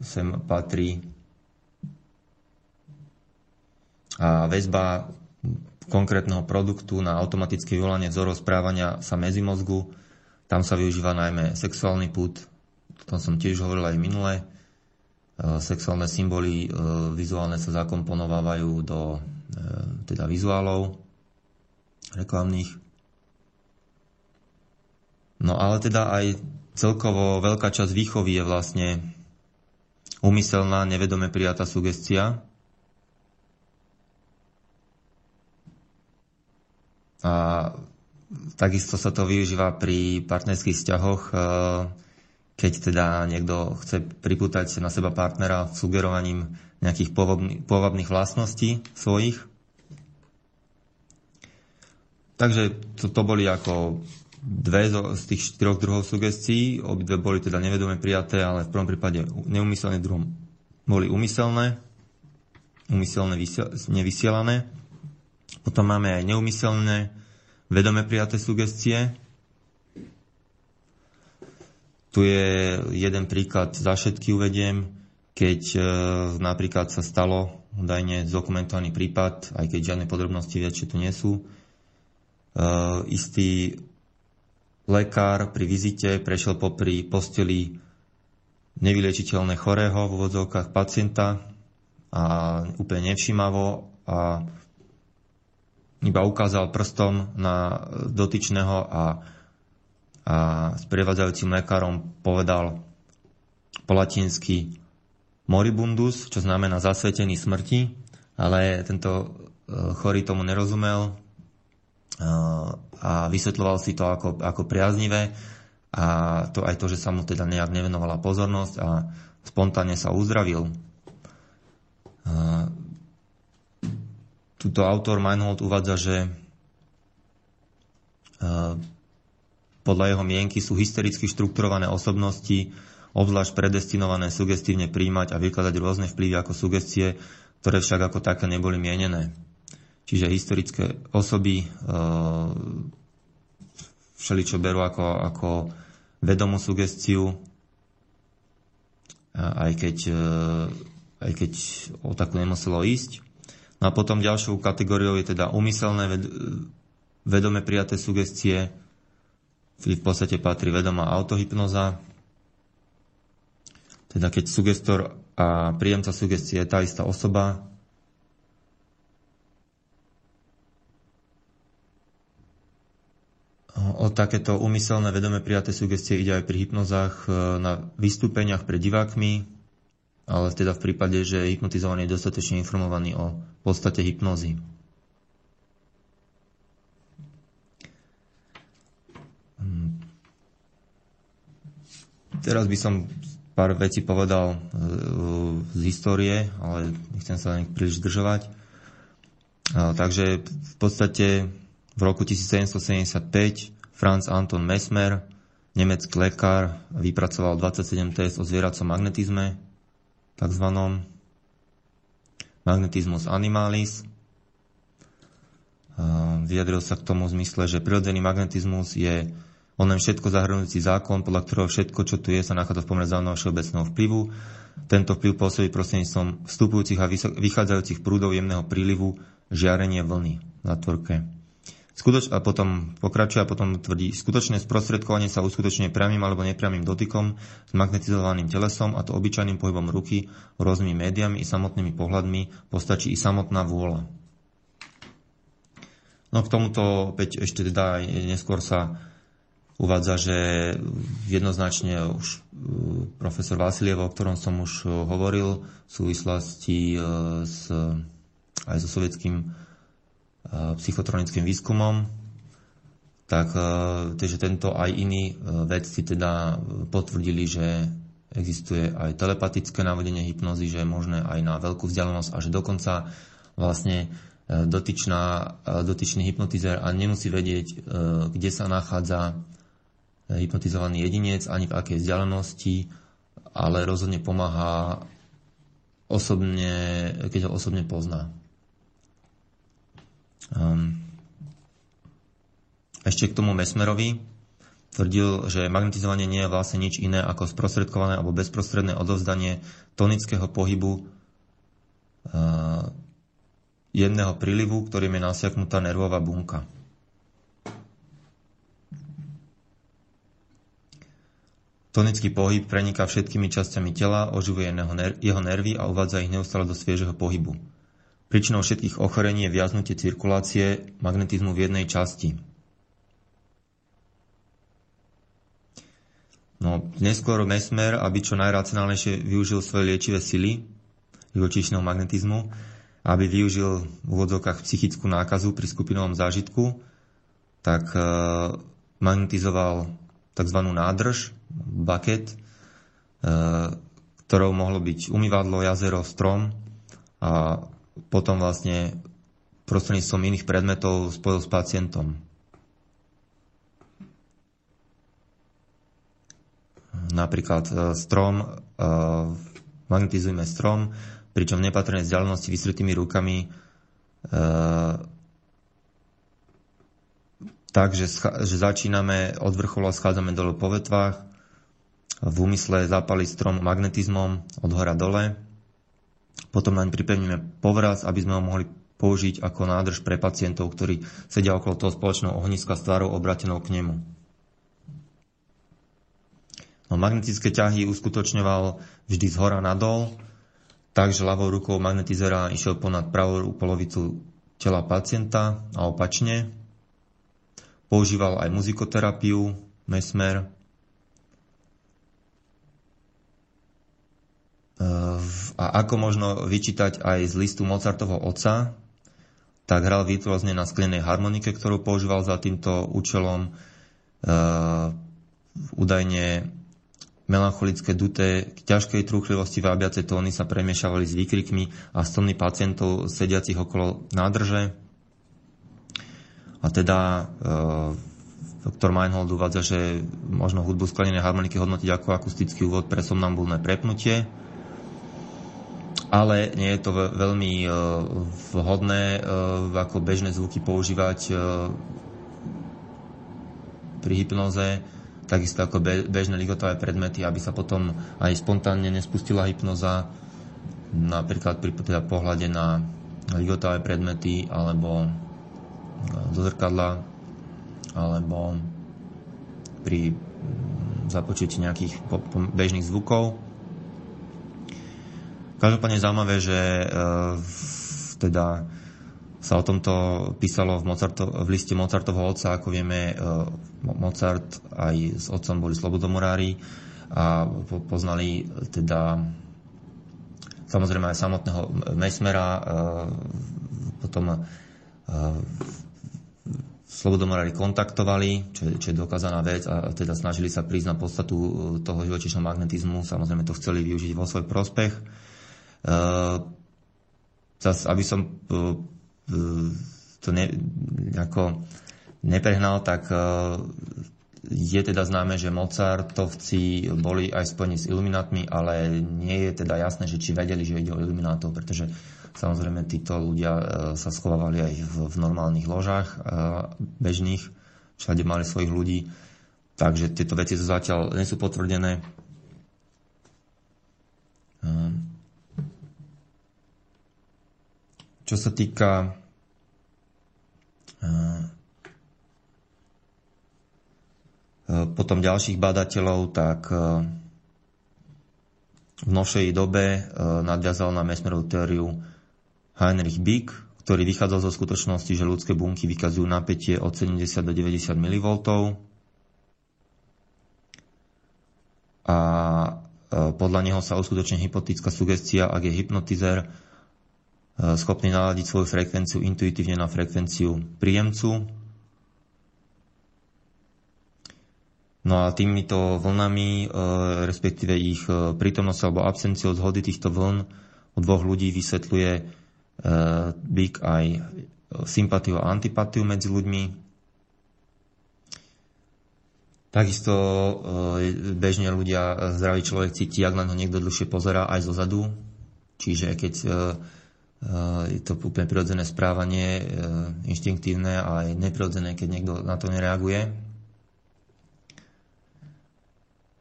sem patrí. A väzba konkrétneho produktu na automatické vyvolanie vzorov správania sa medzi mozgu. Tam sa využíva najmä sexuálny pud. O tom som tiež hovoril aj minule. Sexuálne symboly vizuálne sa zakomponovávajú do teda vizuálov reklamných. No ale teda aj celkovo veľká časť výchovy je vlastne úmyselná, nevedome prijatá sugestia. A takisto sa to využíva pri partnerských vzťahoch, keď teda niekto chce pripútať na seba partnera sugerovaním nejakých pôvabných vlastností svojich. Takže to, to boli ako dve z tých štyroch druhov sugestií. Obidve boli teda nevedome prijaté, ale v prvom prípade neumyselné, v druhom boli umyselné, umyselné nevysielané. Potom máme aj neumyselné, vedome prijaté sugestie. Tu je jeden príklad, za všetky uvediem, keď e, napríklad sa stalo údajne zdokumentovaný prípad, aj keď žiadne podrobnosti väčšie tu nie sú. E, istý lekár pri vizite prešiel popri posteli nevyliečiteľne chorého v úvodzovkách pacienta a úplne nevšímavo a iba ukázal prstom na dotyčného a, a sprevádzajúcim lekárom povedal po latinsky moribundus, čo znamená zasvetený smrti, ale tento chorý tomu nerozumel a vysvetľoval si to ako, ako priaznivé a to aj to, že sa mu teda nejak nevenovala pozornosť a spontánne sa uzdravil. Tuto autor Meinhold uvádza, že podľa jeho mienky sú hystericky štrukturované osobnosti obzvlášť predestinované sugestívne príjmať a vykladať rôzne vplyvy ako sugestie, ktoré však ako také neboli mienené. Čiže historické osoby e, všeličo berú ako, ako vedomú sugestiu, aj keď, e, aj keď o takú nemuselo ísť. No a potom ďalšou kategóriou je teda úmyselné ved, vedome prijaté sugestie, v podstate patrí vedomá autohypnoza. Teda keď sugestor a príjemca sugestie je tá istá osoba. O takéto úmyselné vedome prijaté sugestie ide aj pri hypnozách na vystúpeniach pred divákmi, ale teda v prípade, že hypnotizovaný je dostatočne informovaný o podstate hypnozy. Teraz by som pár vecí povedal z histórie, ale nechcem sa na nich príliš zdržovať. Takže v podstate v roku tisícsedemstosedemdesiatpäť Franz Anton Mesmer, nemecký lekár, vypracoval dvadsaťsedem test o zvieracom magnetizme, takzvanom magnetizmus animalis. vyjadril sa k tomu v zmysle, že prirodzený magnetizmus je onen všetko zahrnujúci zákon, podľa ktorého všetko, čo tu je, sa nachádza v pomere vzájomného všeobecného vplyvu. Tento vplyv pôsobí prostredníctvom vstupujúcich a vychádzajúcich prúdov jemného prílivu, žiarenie vlny na tvorke. Skutoč, a potom pokračuje a potom tvrdí, skutočné sprostredkovanie sa uskutočňuje priamym alebo nepriamym dotykom s magnetizovaným telesom, a to obyčajným pohybom ruky, rôznymi médiami i samotnými pohľadmi, postačí i samotná vôľa. No k tomuto opäť ešte teda aj neskôr sa uvádza, že jednoznačne už profesor Vasiliev, o ktorom som už hovoril v súvislosti s, aj so sovietským psychotronickým výskumom, tak takže tento aj iní vedci teda potvrdili, že existuje aj telepatické navodenie hypnozy, že je možné aj na veľkú vzdialenosť, a že dokonca vlastne dotyčná, dotyčný hypnotizér a nemusí vedieť, kde sa nachádza hypnotizovaný jedinec, ani v akej vzdialenosti, ale rozhodne pomáha osobne, keď ho osobne pozná. Um, ešte k tomu Mesmerovi tvrdil, že magnetizovanie nie je vlastne nič iné ako sprostredkované alebo bezprostredné odovzdanie tonického pohybu uh, jemného prílivu, ktorým je nasiaknutá nervová bunka. Tonický pohyb preniká všetkými časťami tela, oživuje jeho nervy a uvádza ich neustále do sviežeho pohybu. Príčinou všetkých ochorení je viaznutie cirkulácie magnetizmu v jednej časti. No, neskôr Mesmer, aby čo najracionálnejšie využil svoje liečivé sily živočíšneho magnetizmu, aby využil v úvodzovkách psychickú nákazu pri skupinovom zážitku, tak e, magnetizoval tzv. Nádrž, bucket, e, ktorou mohlo byť umývadlo, jazero, strom, a potom vlastne prostredníctvom iných predmetov spojil s pacientom. Napríklad strom, magnetizujme strom, pričom v nepatrnej vzdialenosti vystretými rukami, takže že začíname od vrcholu a schádzame dole po vetvách, v úmysle zapaliť strom magnetizmom od hora dole. Potom naň pripevníme povraz, aby sme ho mohli použiť ako nádrž pre pacientov, ktorí sedia okolo toho spoločného ohniska s tvárou obratenou k nemu. No, magnetické ťahy uskutočňoval vždy z hora nadol, takže ľavou rukou magnetizera išiel ponad pravou polovicu tela pacienta a opačne. Používal aj muzikoterapiu, Mesmer. A ako možno vyčítať aj z listu Mozartovho Otca, tak hral virtuózne na sklenej harmonike, ktorú používal za týmto účelom, e, údajne melancholické duté k ťažkej trúchlivosti vábiace tóny sa premiešavali s výkrikmi a stomny pacientov sediacich okolo nádrže. A teda e, doktor Meinhold uvádza, že možno hudbu sklenenej harmoniky hodnotiť ako akustický úvod pre somnambulné prepnutie, ale nie je to veľmi vhodné ako bežné zvuky používať pri hypnoze, takisto ako bežné ligotové predmety, aby sa potom aj spontánne nespustila hypnoza, napríklad pri teda pohľade na ligotové predmety alebo do zrkadla alebo pri započutí nejakých bežných zvukov. Každopádne zaujímavé, že e, teda sa o tomto písalo v, Mozarto, v liste Mozartovho Otca. Ako vieme, e, Mozart aj s otcom boli slobodomorári a poznali teda samozrejme aj samotného Mesmera, e, potom e, slobodomorári kontaktovali, čo, čo je dokázaná vec, a teda snažili sa prísť na podstatu toho živočíšneho magnetizmu. Samozrejme to chceli využiť vo svoj prospech. Uh, zas, aby som uh, to ne, nejako neprehnal, tak uh, Je teda známe, že Mozartovci boli aj spojení s iluminátmi, ale nie je teda jasné, že či vedeli, že ide o iluminátov, pretože samozrejme títo ľudia sa schovávali aj v normálnych ložách bežných, všade mali svojich ľudí, takže tieto veci sú zatiaľ nie sú potvrdené. Čo sa týka potom ďalších badateľov, tak v novšej dobe nadviazal na Mesmerovú teóriu Heinrich Beck, ktorý vychádzal zo skutočnosti, že ľudské bunky vykazujú napätie od sedemdesiat do deväťdesiat milivoltov. A podľa neho sa uskutoční hypotická sugestia, ak je hypnotizér schopný naladiť svoju frekvenciu intuitívne na frekvenciu príjemcu. No a týmito vlnami, respektíve ich prítomnosť alebo absenciou zhody týchto vln u dvoch ľudí vysvetľuje Beck aj sympatiu a antipatiu medzi ľuďmi. Takisto bežne ľudia, zdravý človek cíti, ak na to niekto dlhšie pozerá aj zozadu. Čiže keď je to úplne prirodzené správanie, inštinktívne a je neprirodzené, keď niekto na to nereaguje.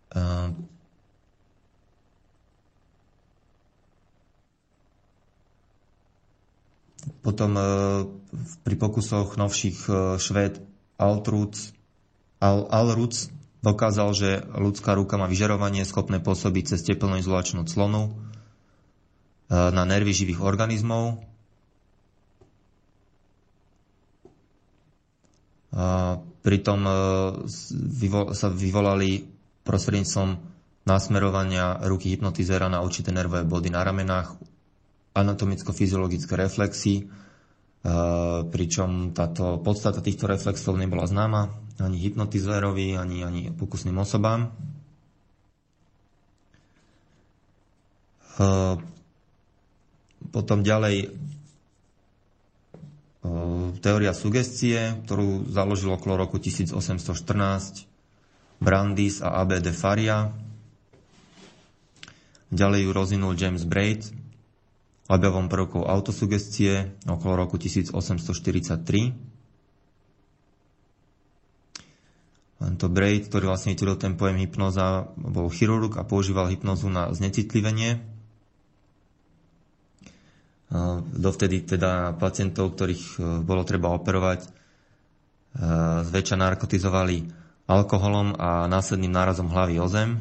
Uh, potom uh, pri pokusoch novších uh, Švéd Altruc, Al, Alruc dokázal, že ľudská ruka má vyžarovanie schopné pôsobiť cez teplnoizolačnú clonu uh, na nervy živých organizmov. Uh, pritom uh, vyvo- sa vyvolali prostredníctvom nasmerovania ruky hypnotizéra na určité nervové body na ramenách, anatomicko-fyziologické reflexy, pričom táto podstata týchto reflexov nebola známa ani hypnotizérovi, ani, ani pokusným osobám. Potom ďalej teória sugestie, ktorú založil okolo roku tisíc osemsto štrnásť Brandis a á bé de Faria. Ďalej ju rozvinul James Braid objavom prvkov autosugestie okolo roku tisíc osemsto štyridsaťtri. Tento Braid, ktorý vlastne vytvoril ten pojem hypnóza, bol chirurg a používal hypnózu na znecitlivenie. Dovtedy teda pacientov, ktorých bolo treba operovať, zväčša narkotizovali alkoholom a následným nárazom hlavy o zem.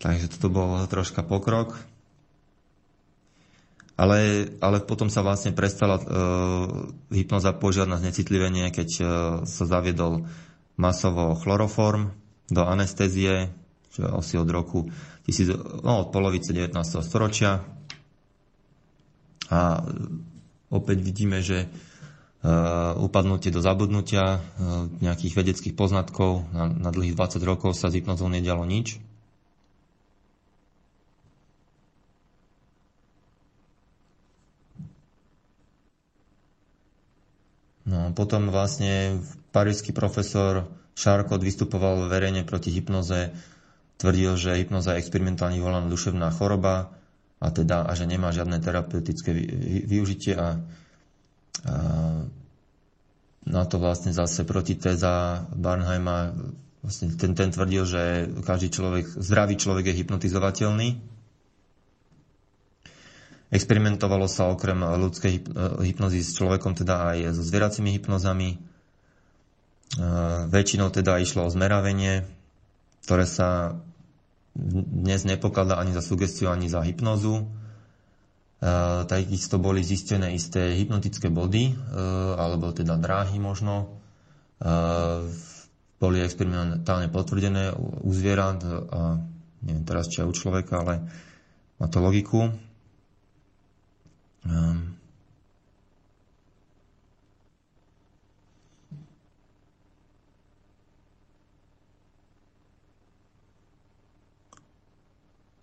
Takže toto bol troška pokrok. Ale, ale potom sa vlastne prestala e, hypnoza používať na znecitlivenie, keď e, sa zaviedol masovo chloroform do anestézie, čo je asi od roku tisíc, no, od polovice devätnásteho storočia. A opäť vidíme, že Uh, upadnutie do zabudnutia uh, nejakých vedeckých poznatkov. Na, na dlhých dvadsať rokov sa s hypnozou nedialo nič. No, potom vlastne parížsky profesor Charcot vystupoval verejne proti hypnoze. Tvrdil, že hypnoza je experimentálne vyvolaná duševná choroba a, teda, a že nemá žiadne terapeutické využitie a na to vlastne zase protitéza Barnheima, vlastne ten, ten tvrdil, že každý človek, zdravý človek je hypnotizovateľný. Experimentovalo sa okrem ľudskej hypnozy s človekom teda aj so zvieracími hypnozami. Väčšinou teda išlo o zmeravenie, ktoré sa dnes nepokladá ani za sugestiu, ani za hypnozu. Uh, takisto boli zistené isté hypnotické body, uh, alebo teda dráhy možno. Uh, boli experimentálne potvrdené u, u zvierat a neviem teraz, či aj u človeka, ale má to logiku. Um.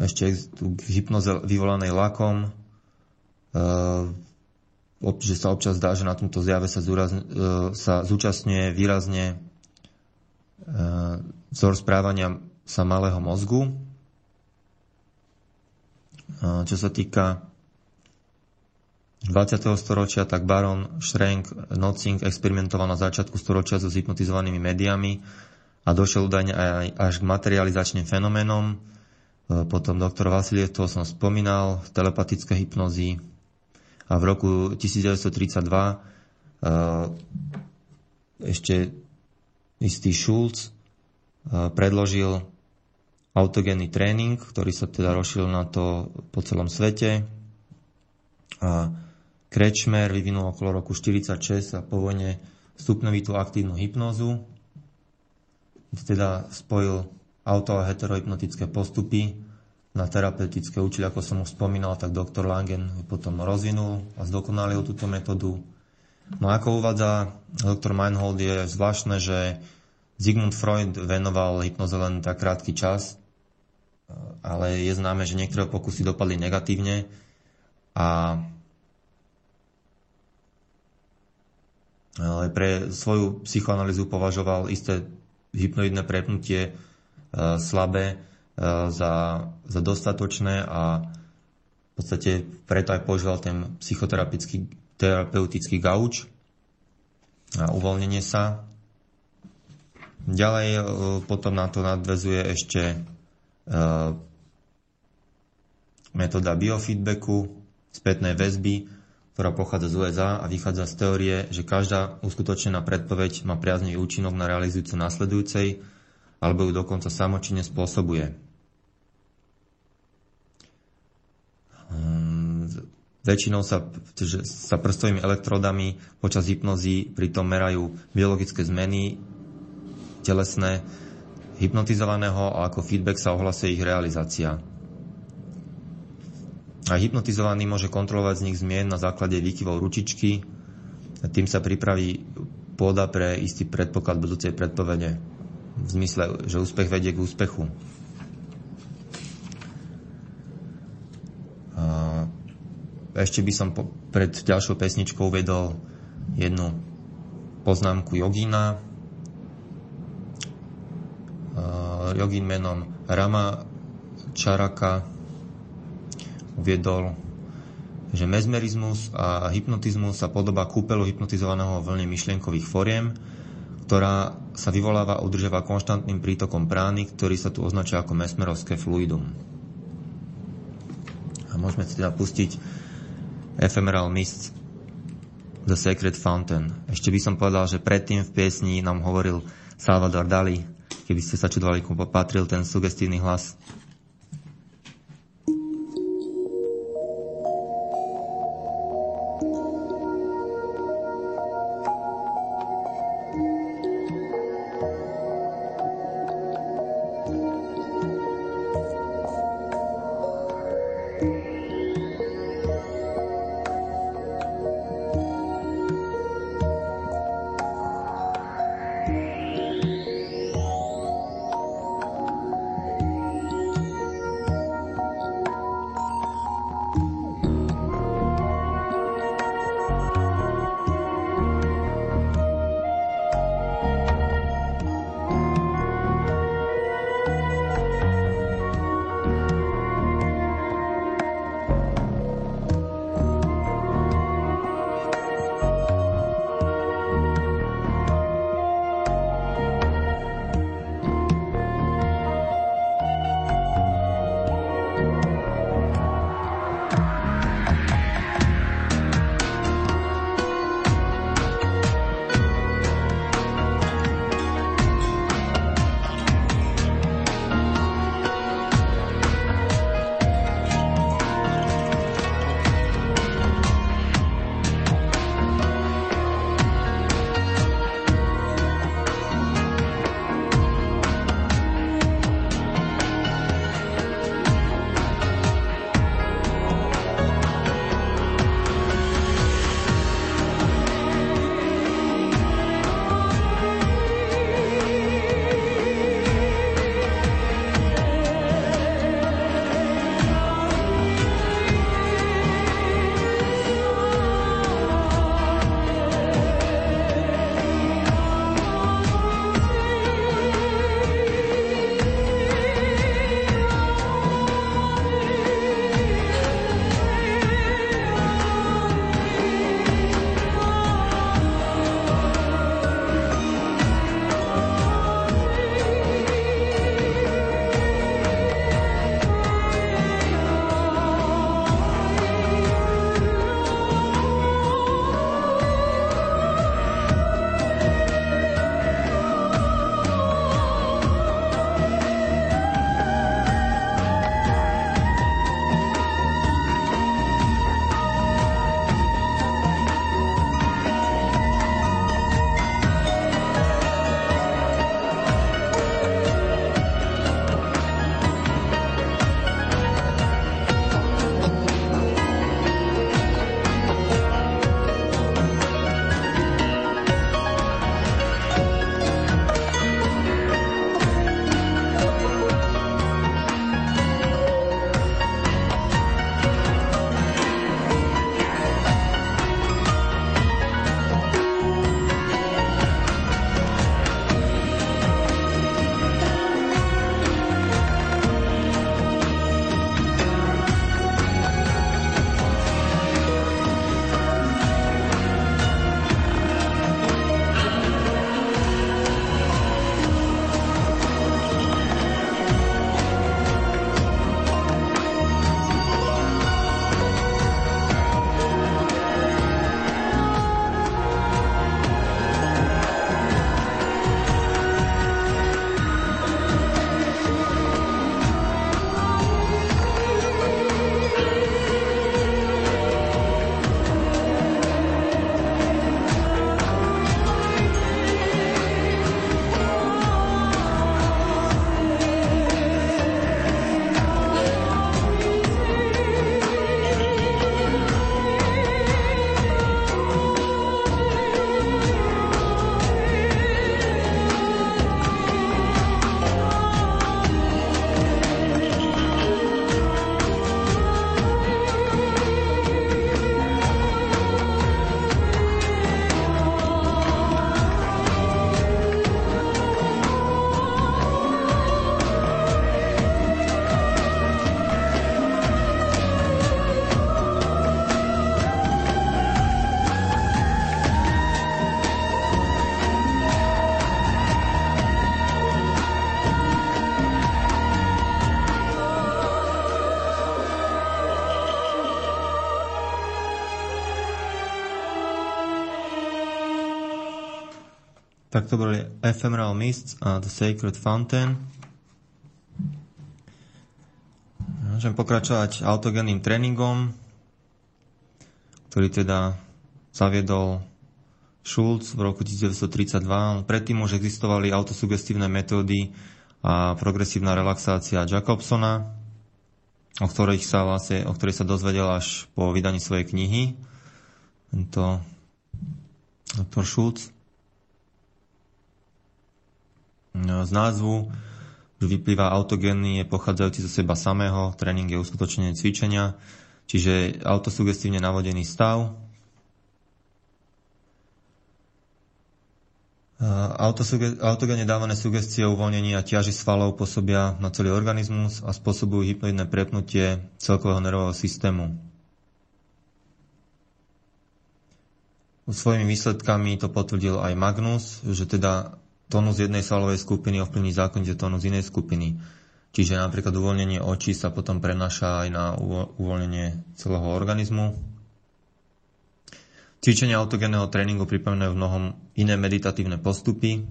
Ešte k hypnoze vyvolanej lakom. Uh, že sa občas dá, že na tomto zjave sa, zúrazne, uh, sa zúčastňuje výrazne vzor správania sa malého mozgu. Čo sa týka dvadsiateho storočia, tak Baron Schrenck-Notzing experimentoval na začiatku storočia so zhypnotizovanými médiami a došiel údajne aj až k materializačným fenoménom. Potom doktor Vasiliev, toho som spomínal, telepatické hypnozy. A v roku devätnásť tridsaťdva ešte istý Schulz predložil autogénny tréning, ktorý sa teda rozšíril na to po celom svete. A Kretschmer vyvinul okolo roku štyridsaťšesť a po vojne stupňovitú aktívnu hypnózu, teda spojil auto- a heterohypnotické postupy na terapeutické účely, ako som už spomínal, tak doktor Langen potom rozvinul a zdokonalil túto metódu. No ako uvádza doktor Meinhold, je zvláštne, že Sigmund Freud venoval hypnoze len tak krátky čas, ale je známe, že niektoré pokusy dopadli negatívne. A ale pre svoju psychoanalýzu považoval isté hypnoidné prepnutie e, slabé e, za, za dostatočné a v podstate preto aj používal ten psychoterapeutický terapeutický gauč a uvoľnenie sa. Ďalej e, potom na to nadväzuje ešte e, metóda biofeedbacku, spätnej väzby, ktorá pochádza z ú es á a vychádza z teórie, že každá uskutočnená predpoveď má priaznivý účinok na realizujúcu nasledujúcej alebo ju dokonca samočine spôsobuje. Um, väčšinou sa, sa prstovými elektrodami počas hypnozy pritom merajú biologické zmeny telesné hypnotizovaného a ako feedback sa ohlasuje ich realizácia. A hypnotizovaný môže kontrolovať z nich zmien na základe výkyvov ručičky. Tým sa pripraví pôda pre istý predpoklad budúcej predpovede. V zmysle, že úspech vedie k úspechu. A ešte by som po, pred ďalšou pesničkou uvedol jednu poznámku jogína. Jogín menom Rama Charaka uviedol, že mesmerizmus a hypnotizmus sa podobá kúpelu hypnotizovaného vlne myšlienkových foriem, ktorá sa vyvoláva a udržiava konštantným prítokom prány, ktorý sa tu označuje ako mesmerovské fluidum. A môžeme si teda pustiť Ephemeral Mists, The Sacred Fountain. Ešte by som povedal, že predtým v piesni nám hovoril Salvador Dali, keby ste sa čudovali, komu patril ten sugestívny hlas. Tak to boli Ephemeral Mists a The Sacred Fountain. Môžem pokračovať autogénnym tréningom, ktorý teda zaviedol Schulz v roku devätnásť tridsaťdva. Predtým už existovali autosugestívne metódy a progresívna relaxácia Jacobsona, o, ktorých sa vlastne, o ktorej sa dozvedel až po vydaní svojej knihy tento doktor Schulz. Z názvu už vyplýva autogénny, je pochádzajúci zo seba samého, tréning je uskutočnenie cvičenia, čiže autosugestívne navodený stav. Autosuge- autogénne dávané sugestie o uvoľnení a ťaži svalov pôsobia na celý organizmus a spôsobujú hypnoidné prepnutie celkového nervového systému. Svojimi výsledkami to potvrdil aj Magnus, že teda tónus jednej svalovej skupiny ovplyvní zákonite tónus inej skupiny. Čiže napríklad uvoľnenie očí sa potom prenáša aj na uvoľnenie celého organizmu. Cvičenia autogénneho tréningu pripomínajú v mnohom iné meditatívne postupy.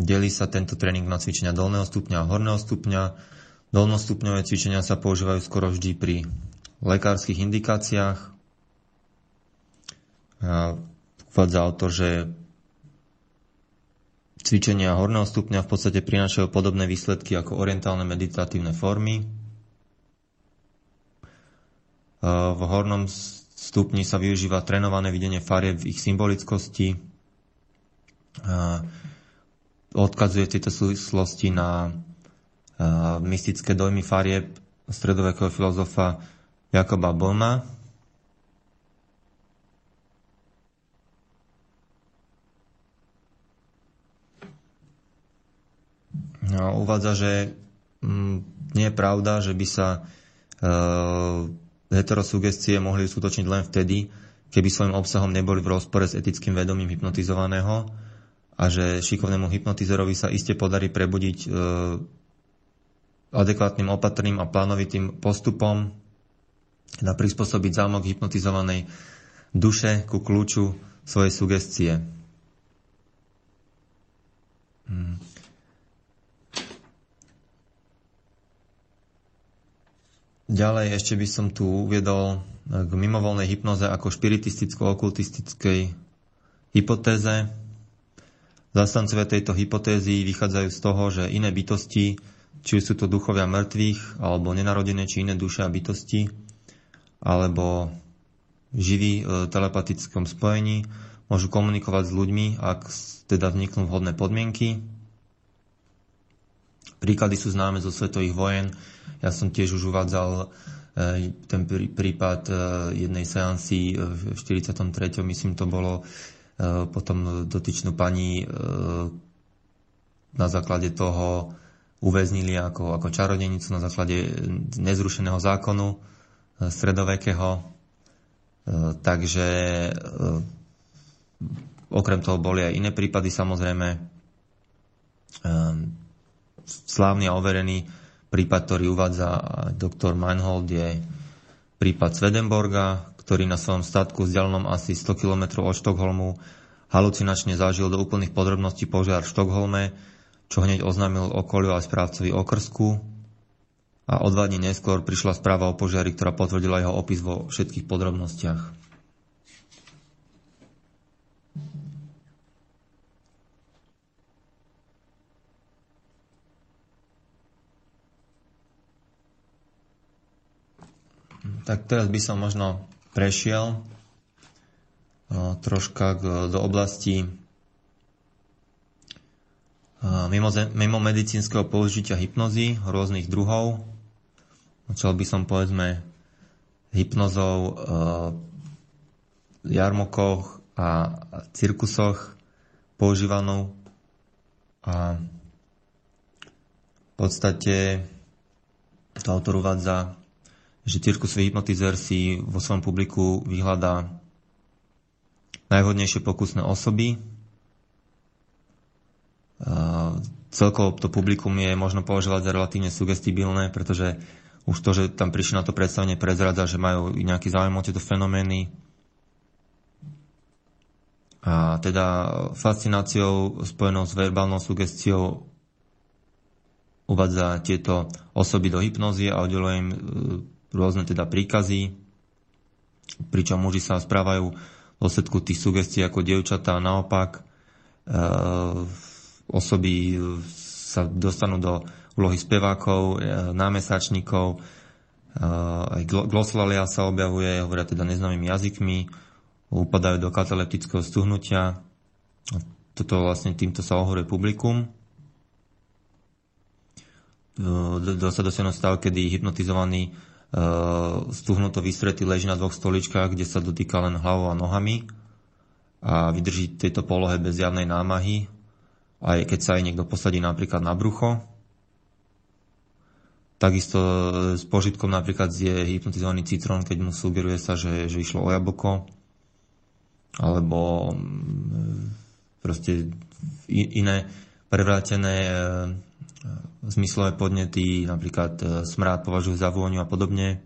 Delí sa tento tréning na cvičenia dolného stupňa a horného stupňa. Dolnostupňové cvičenia sa používajú skoro vždy pri lekárskych indikáciách. Uvádza autor, že cvičenia horného stupňa v podstate prinášajú podobné výsledky ako orientálne meditatívne formy. V hornom stupni sa využíva trénované videnie farieb v ich symbolickosti. Odkazuje v tejto súvislosti na mystické dojmy farieb stredovekého filozofa Jakoba Bohma. No, uvádza, že mm, nie je pravda, že by sa e, heterosugestie mohli uskutočniť len vtedy, keby svojim obsahom neboli v rozpore s etickým vedomím hypnotizovaného, a že šikovnému hypnotizerovi sa iste podarí prebudiť e, adekvátnym, opatrným a plánovitým postupom na prispôsobiť zámok hypnotizovanej duše ku kľúču svojej sugestie. Hmm. Ďalej ešte by som tu uviedol k mimovoľnej hypnoze ako špiritisticko-okultistickej hypotéze. Zastancovia tejto hypotézy vychádzajú z toho, že iné bytosti, či sú to duchovia mŕtvych, alebo nenarodené, či iné duše a bytosti, alebo živí v telepatickom spojení, môžu komunikovať s ľuďmi, ak teda vzniknú vhodné podmienky. Príklady sú známe zo svetových vojen. Ja som tiež už uvádzal ten prípad jednej seansy v štyridsiatom treťom Myslím, to bolo potom dotyčnú pani na základe toho uväznili ako, ako čarodenicu na základe nezrušeného zákonu stredovekého. Takže okrem toho boli aj iné prípady, samozrejme. Slávny a overený prípad, ktorý uvádza doktor Meinhold, je prípad Swedenborga, ktorý na svojom statku vzdialenom asi sto kilometrov od Štokholmu halucinačne zažil do úplných podrobností požiar v Štokholme, čo hneď oznámil okoliu aj správcovi okrsku. A o dva dní neskôr prišla správa o požiari, ktorá potvrdila jeho opis vo všetkých podrobnostiach. Tak teraz by som možno prešiel troška do oblasti mimo medicínskeho použitia hypnozy rôznych druhov. Začal by som povedzme hypnozou v jarmokoch a cirkusoch používanou, a v podstate to autor uvádza, že cirkusový hypnotizér si vo svojom publiku vyhľadá najvhodnejšie pokusné osoby. Celkovo to publikum je možno považovať za relatívne sugestibilné, pretože už to, že tam prišli na to predstavenie, prezradza, že majú nejaký záujem o tieto fenomény. a teda fascináciou spojenou s verbálnou sugestiou uvádza tieto osoby do hypnózy a oddeluje im rôzne teda príkazy, pričom muži sa správajú v dôsledku tých sugestií ako dievčatá a naopak e, osoby sa dostanú do úlohy spevákov, e, námesačníkov, e, aj glosolalia sa objavuje, hovoria teda neznámymi jazykmi, upadajú do kataleptického stuhnutia. Toto vlastne týmto sa ohoruje publikum. Sa dosiahnuť stav, kedy hypnotizovaný stuhnuto vystretý leží na dvoch stoličkách, kde sa dotýka len hlavou a nohami a vydrží tejto polohe bez javnej námahy, aj keď sa aj niekto posadí napríklad na brucho. Takisto s požitkom napríklad je hypnotizovaný citrón, keď mu sugeruje sa, že, že išlo o jablko, alebo proste iné prevrátené zmyslové podnety, napríklad smrad považujú za vôňu a podobne.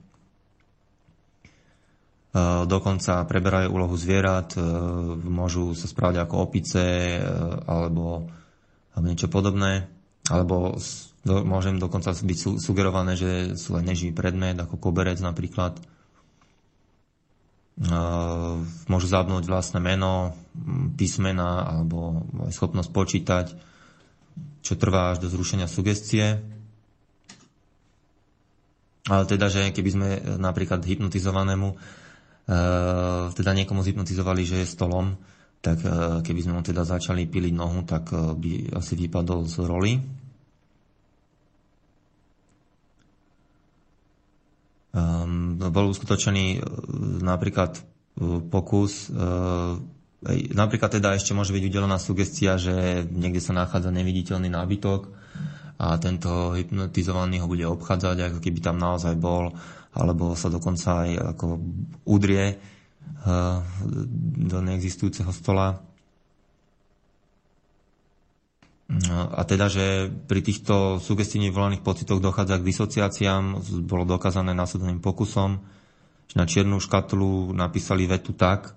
Dokonca preberajú úlohu zvierat, môžu sa správať ako opice alebo niečo podobné, alebo môžem dokonca byť sugerované, že sú len neživý predmet, ako koberec napríklad. Môžu zabnúť vlastné meno, písmena alebo schopnosť počítať, čo trvá až do zrušenia sugestie. Ale teda, že keby sme napríklad hypnotizovanému teda niekomu zhypnotizovali, že je stolom, tak keby sme mu teda začali piliť nohu, tak by asi vypadol z roli. Um, bol uskutočený napríklad pokus, uh, napríklad teda ešte môže byť udelená sugestia, že niekde sa nachádza neviditeľný nábytok a tento hypnotizovaný ho bude obchádzať, ako keby tam naozaj bol, alebo sa dokonca aj ako udrie uh, do neexistujúceho stola. A teda, že pri týchto sugestívne vyvolaných pocitoch dochádza k disociáciám, bolo dokázané následným pokusom, že na čiernu škatulu napísali vetu tak,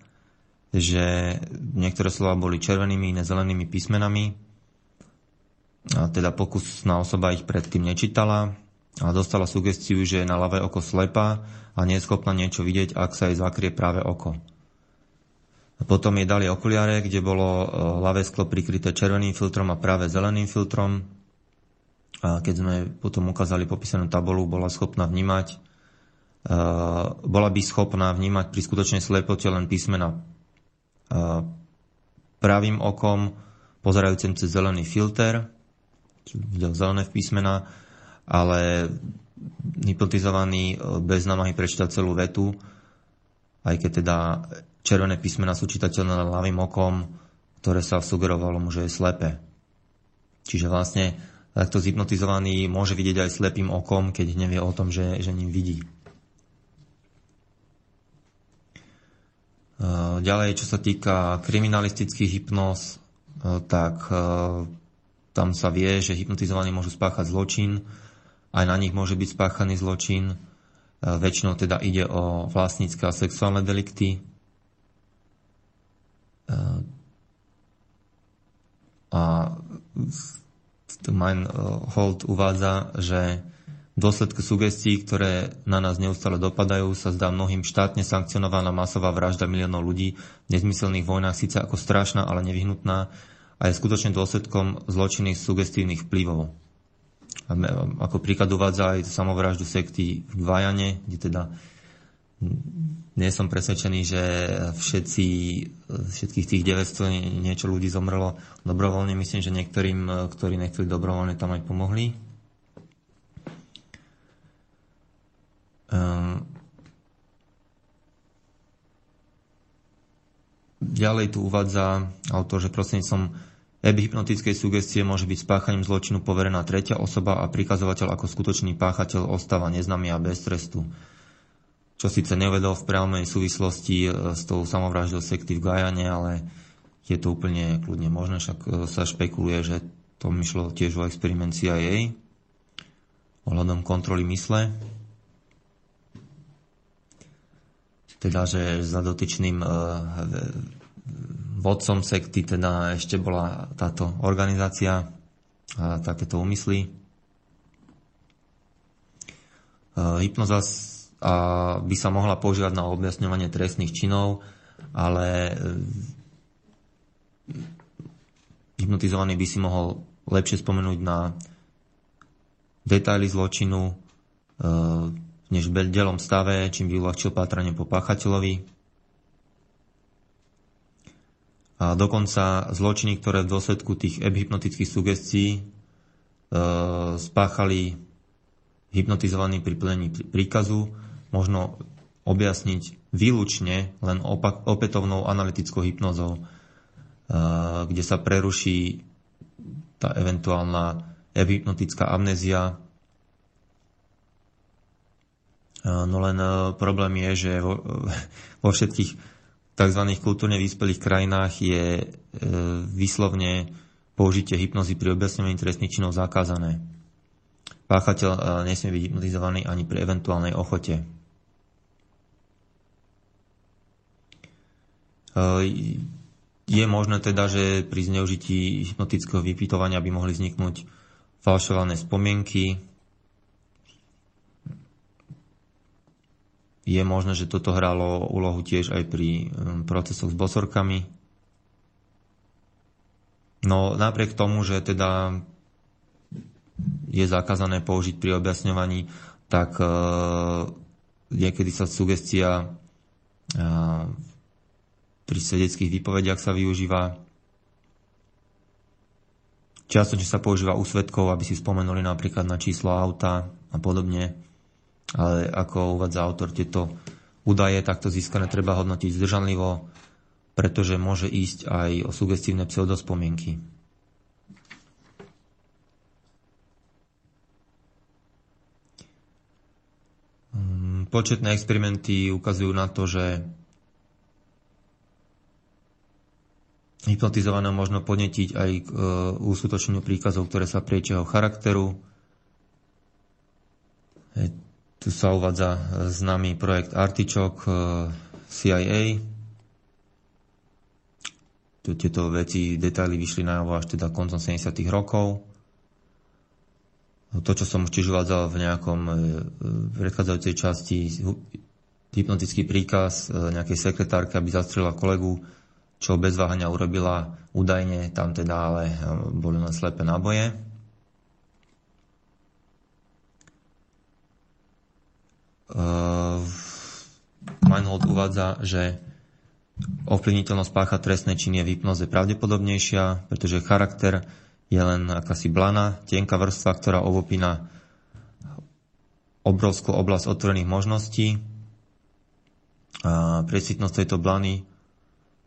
že niektoré slova boli červenými, iné zelenými písmenami. A teda pokusná osoba ich predtým nečítala a dostala sugestiu, že je na ľavé oko slepá a nie je schopná niečo vidieť, ak sa jej zakrie práve oko. Potom jej dali okuliare, kde bolo ľavé sklo prikryté červeným filtrom a práve zeleným filtrom. A keď sme potom ukázali popísanú tabuľu, bola schopná vnímať, bola by schopná vnímať pri skutočnej slepote len písmena pravým okom, pozerajúcim cez zelený filter, videl zelené písmena, ale hypnotizovaný bez námahy prečíta celú vetu, aj keď teda červené písmena sú čitateľné ľavým okom, ktoré sa sugerovalo mu, že je slepé. Čiže vlastne takto zhypnotizovaný môže vidieť aj slepým okom, keď nevie o tom, že, že ním vidí. Ďalej, čo sa týka kriminalistických hypnóz, tak tam sa vie, že hypnotizovaní môžu spáchať zločin, aj na nich môže byť spáchaný zločin. Väčšinou teda ide o vlastnícke a sexuálne delikty. A Meinhold uvádza, že v dôsledku sugestií, ktoré na nás neustále dopadajú, sa zdá mnohým štátne sankcionovaná masová vražda miliónov ľudí v nezmyselných vojnách síce ako strašná, ale nevyhnutná a je skutočne dôsledkom zločinných sugestívnych vplyvov. A ako príklad uvádza aj samovraždu sekty v Gvajane, kde teda nie som presvedčený, že všetci, všetkých tých deväťsto niečo ľudí zomrelo dobrovoľne. Myslím, že niektorým, ktorí nechceli dobrovoľne, tam aj pomohli. Ďalej tu uvádza autor, že prostredníctvom hypnotickej sugestie môže byť spáchaním zločinu poverená tretia osoba a prikazovateľ ako skutočný páchateľ ostáva neznámy a bez trestu. Čo síce nevedol v priamej súvislosti s tou samovraždou sekty v Gajane, ale je to úplne kľudne možné, však sa špekuluje, že to myšlo tiež o experiment C I A ohľadom kontroly mysle. Teda, že za dotyčným vodcom sekty teda ešte bola táto organizácia a takéto úmysly. Hypnoza by sa mohla používať na objasňovanie trestných činov, ale hypnotizovaný by si mohol lepšie spomenúť na detaily zločinu než v bedelom stave, čím by uľahčil pátranie po páchateľovi. A dokonca zločiny, ktoré v dôsledku tých hypnotických sugestií e, spáchali hypnotizovaní pri plnení príkazu, možno objasniť výlučne len opak, opätovnou analytickou hypnozou, e, kde sa preruší tá eventuálna hypnotická amnézia. E, no len e, problém je, že vo, e, vo všetkých v tzv. Kultúrne vyspelých krajinách je e, vyslovne použitie hypnozy pri objasňovaní trestných činov zakázané. Páchateľ e, nesmie byť hypnotizovaný ani pri eventuálnej ochote. E, je možné teda, že pri zneužití hypnotického vypytovania by mohli vzniknúť falšované spomienky. Je možné, že toto hralo úlohu tiež aj pri procesoch s bosorkami. No napriek tomu, že teda je zakázané použiť pri objasňovaní, tak e, niekedy sa sugestia e, pri svedeckých výpovediach sa využíva. Častočne sa používa u svedkov, aby si spomenuli napríklad na číslo auta a podobne. Ale ako uvádza autor, tieto údaje takto získané treba hodnotiť zdržanlivo, pretože môže ísť aj o sugestívne pseudospomienky. Početné experimenty ukazujú na to, že hypnotizovaného možno podnetiť aj k uskutočneniu príkazov, ktoré sa priečieho charakteru. Tu sa uvádza známy projekt Artičok C I A. Tieto veci, detaily vyšli najavo až teda koncom sedemdesiatych rokov. To, čo som už tiež uvádzal v nejakom predchádzajúcej časti, hypnotický príkaz nejakej sekretárky, aby zastrelila kolegu, čo bez váhania urobila údajne, tam teda ale boli len slepé náboje. Uh, Meinhold uvádza, že ovplyvniteľnosť pácha trestnej činy je v hypnoze pravdepodobnejšia, pretože charakter je len akási blana, tenká vrstva, ktorá ovopína obrovskú oblasť otvorených možností. A presvitnosť tejto blany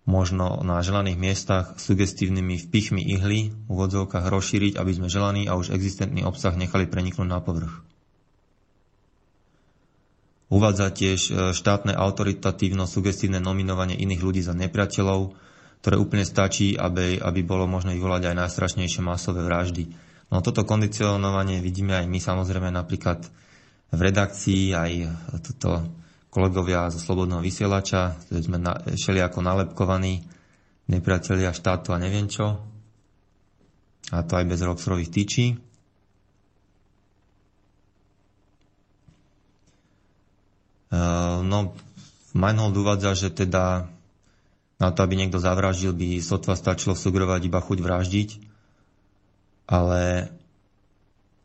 možno na želaných miestach sugestívnymi vpichmi ihly v úvodzovkách rozšíriť, aby sme želaný a už existentný obsah nechali preniknúť na povrch. Uvádza tiež štátne autoritatívno-sugestívne nominovanie iných ľudí za nepriateľov, ktoré úplne stačí, aby, aby bolo možné vyvolať aj najstrašnejšie masové vraždy. No toto kondicionovanie vidíme aj my samozrejme napríklad v redakcii, aj toto kolegovia zo Slobodného vysielača, ktoré sme na, šeli ako nalepkovaní nepriatelia štátu a neviem čo. A to aj bez Roxrových tyčí. No, Meinhold uvádza, že teda na to, aby niekto zavraždil, by sotva stačilo sugerovať iba chuť vraždiť, ale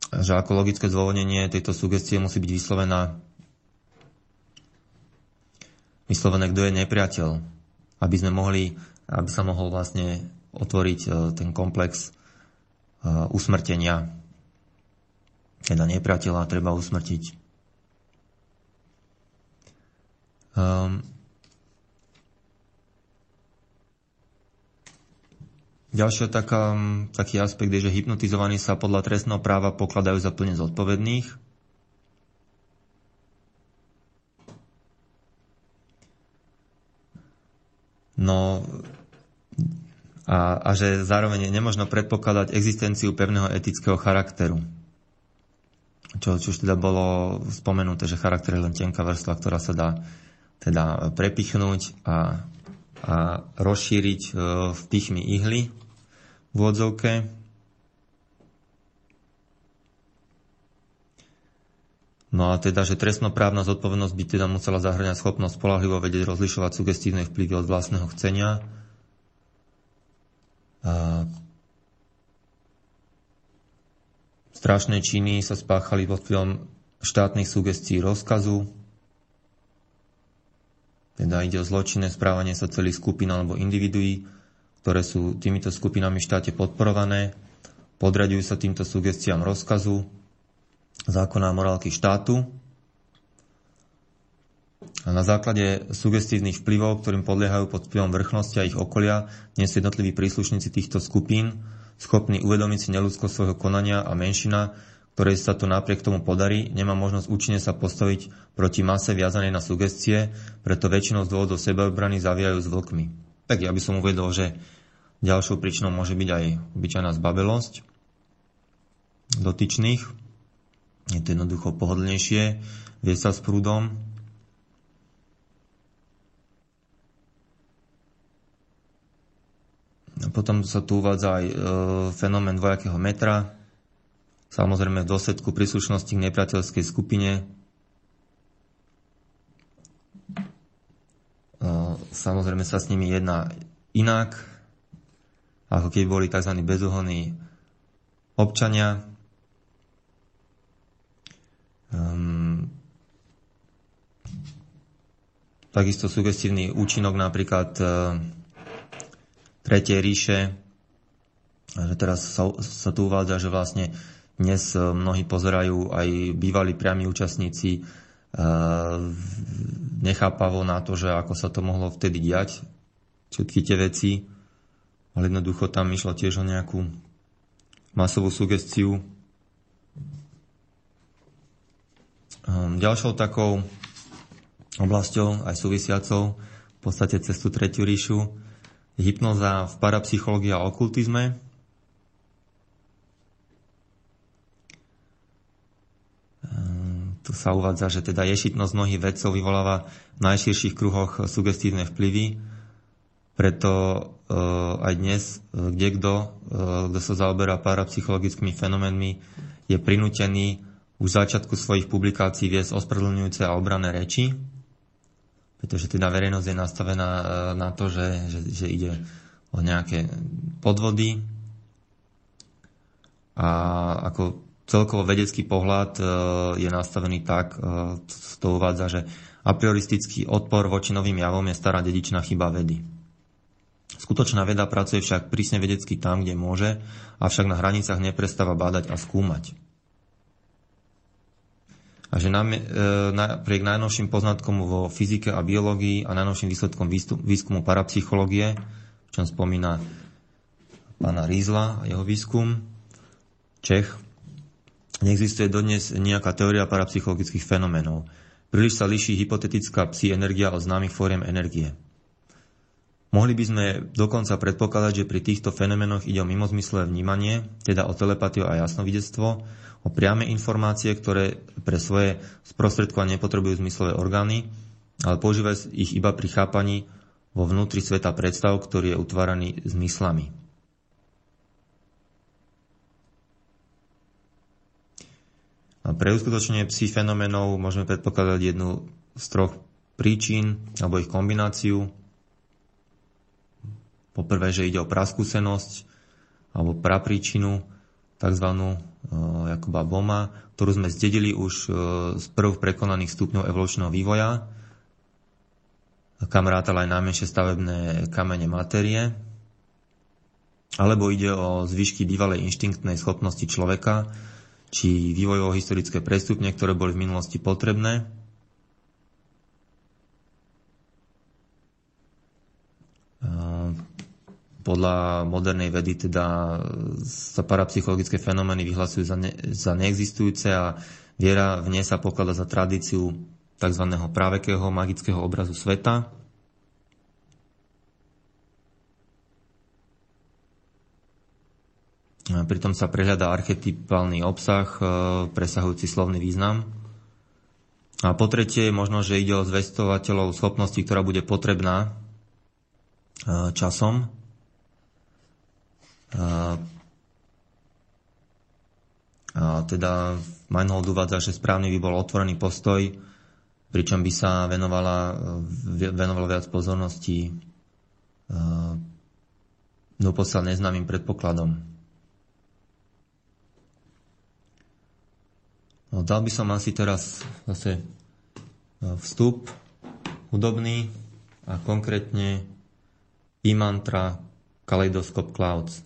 že ako logické zdôvodnenie tejto sugestie musí byť vyslovená vyslovené, kto je nepriateľ, aby sme mohli, aby sa mohol vlastne otvoriť ten komplex usmrtenia. Teda nepriateľa treba usmrtiť. Um, ďalšia taká, taký aspekt je, že hypnotizovaní sa podľa trestného práva pokladajú za plne zodpovedných. No a, a že zároveň je nemožno predpokladať existenciu pevného etického charakteru. Čo, čo už teda bolo spomenuté, že charakter je len tenká vrstva, ktorá sa dá teda prepichnúť a, a a rozšíriť v pichmi ihly v odzovke. No a teda, že trestnoprávna zodpovednosť by teda musela zahŕňať schopnosť spoľahlivo vedieť rozlišovať sugestívne vplyvy od vlastného chcenia. A strašné činy sa spáchali pod vplyvom štátnych sugestií rozkazu. Teda ide o zločinné správanie sa celých skupín alebo individuí, ktoré sú týmito skupinami v štáte podporované. Podraďujú sa týmto sugestiám rozkazu, zákona a morálky štátu. A na základe sugestívnych vplyvov, ktorým podliehajú pod vplyvom vrchnosti a ich okolia, nie sú jednotliví príslušníci týchto skupín schopní uvedomiť si neludskosť svojho konania a menšina, ktorej sa to napriek tomu podarí, nemá možnosť účinne sa postaviť proti mase viazanej na sugestie, preto väčšinou z dôvodov sebaobrany zavíjajú s vlkmi. Tak ja by som uvedol, že ďalšou príčinou môže byť aj obyčajná zbabelosť dotyčných. Je to jednoducho pohodlnejšie, vie sa s prúdom. Potom sa tu uvádza aj e, fenomén dvojakého metra. Samozrejme v dôsledku príslušnosti k nepriateľskej skupine. E, samozrejme sa s nimi jedná inak, ako keby boli tzv. Bezúhonní občania. Um, takisto sugestívny účinok napríklad uh, Tretej ríše, že teraz sa, sa tu uvádza, že vlastne dnes mnohí pozerajú aj bývalí priami účastníci uh, nechápavo na to, že ako sa to mohlo vtedy diať, všetky tie veci, ale jednoducho tam išlo tiež o nejakú masovú sugestiu. Ďalšou takou oblasťou, aj súvisiacou, v podstate cez tú tretiu ríšu, hypnóza v parapsychológii a okultizme. Tu sa uvádza, že teda ješitnosť mnohých vedcov vyvoláva v najširších kruhoch sugestívne vplyvy, preto aj dnes kdekto, kto sa zaoberá parapsychologickými fenoménmi, je prinútený už v začiatku svojich publikácií viesť ospravedlňujúce a obranné reči, pretože teda verejnosť je nastavená na to, že, že, že ide o nejaké podvody. A ako celkovo vedecký pohľad je nastavený tak, to uvádza, že aprioristický odpor voči novým javom je stará dedičná chyba vedy. Skutočná veda pracuje však prísne vedecky tam, kde môže, avšak na hranicách neprestáva bádať a skúmať. A že napriek najnovším poznatkom vo fyzike a biológii a najnovším výsledkom výskumu parapsychológie, o čom spomína pána Rýzla a jeho výskum, Čech, neexistuje dodnes nejaká teória parapsychologických fenoménov. Príliš sa líši hypotetická psí energia od známych fóriem energie. Mohli by sme dokonca predpokladať, že pri týchto fenoménoch ide o mimozmyslové vnímanie, teda o telepatiu a jasnovidectvo, o priame informácie, ktoré pre svoje sprostredkovanie nepotrebujú zmyslové orgány, ale používajú ich iba pri chápaní vo vnútri sveta predstav, ktorý je utváraný zmyslami. A pre uskutočnenie psí fenoménov môžeme predpokladať jednu z troch príčin alebo ich kombináciu. Poprvé, že ide o praskúsenosť alebo prapríčinu, takzvanú Jakoba Bohma, ktorú sme zdedili už z prv prekonaných stupňov evolučného vývoja. Kam rátala aj najmenšie stavebné kamene materie. Alebo ide o zvyšky bývalej inštinktnej schopnosti človeka, či vývojovo-historické prestupne, ktoré boli v minulosti potrebné. Ďakujem. Podľa modernej vedy teda sa parapsychologické fenomény vyhlasujú za, ne, za neexistujúce a viera v ne sa pokladá za tradíciu tzv. Pravekého magického obrazu sveta. Pritom sa prehľadá archetypálny obsah presahujúci slovný význam. A po tretie je možno, že ide o zvestovateľov schopnosti, ktorá bude potrebná časom. A, a teda Meinhold uvádza, že správny by bol otvorený postoj, pričom by sa venovala, venovalo viac pozornosti doposiaľ neznámym predpokladom. No, dal by som asi teraz zase vstup hudobný a konkrétne I-mantra Kaleidoskop Clouds.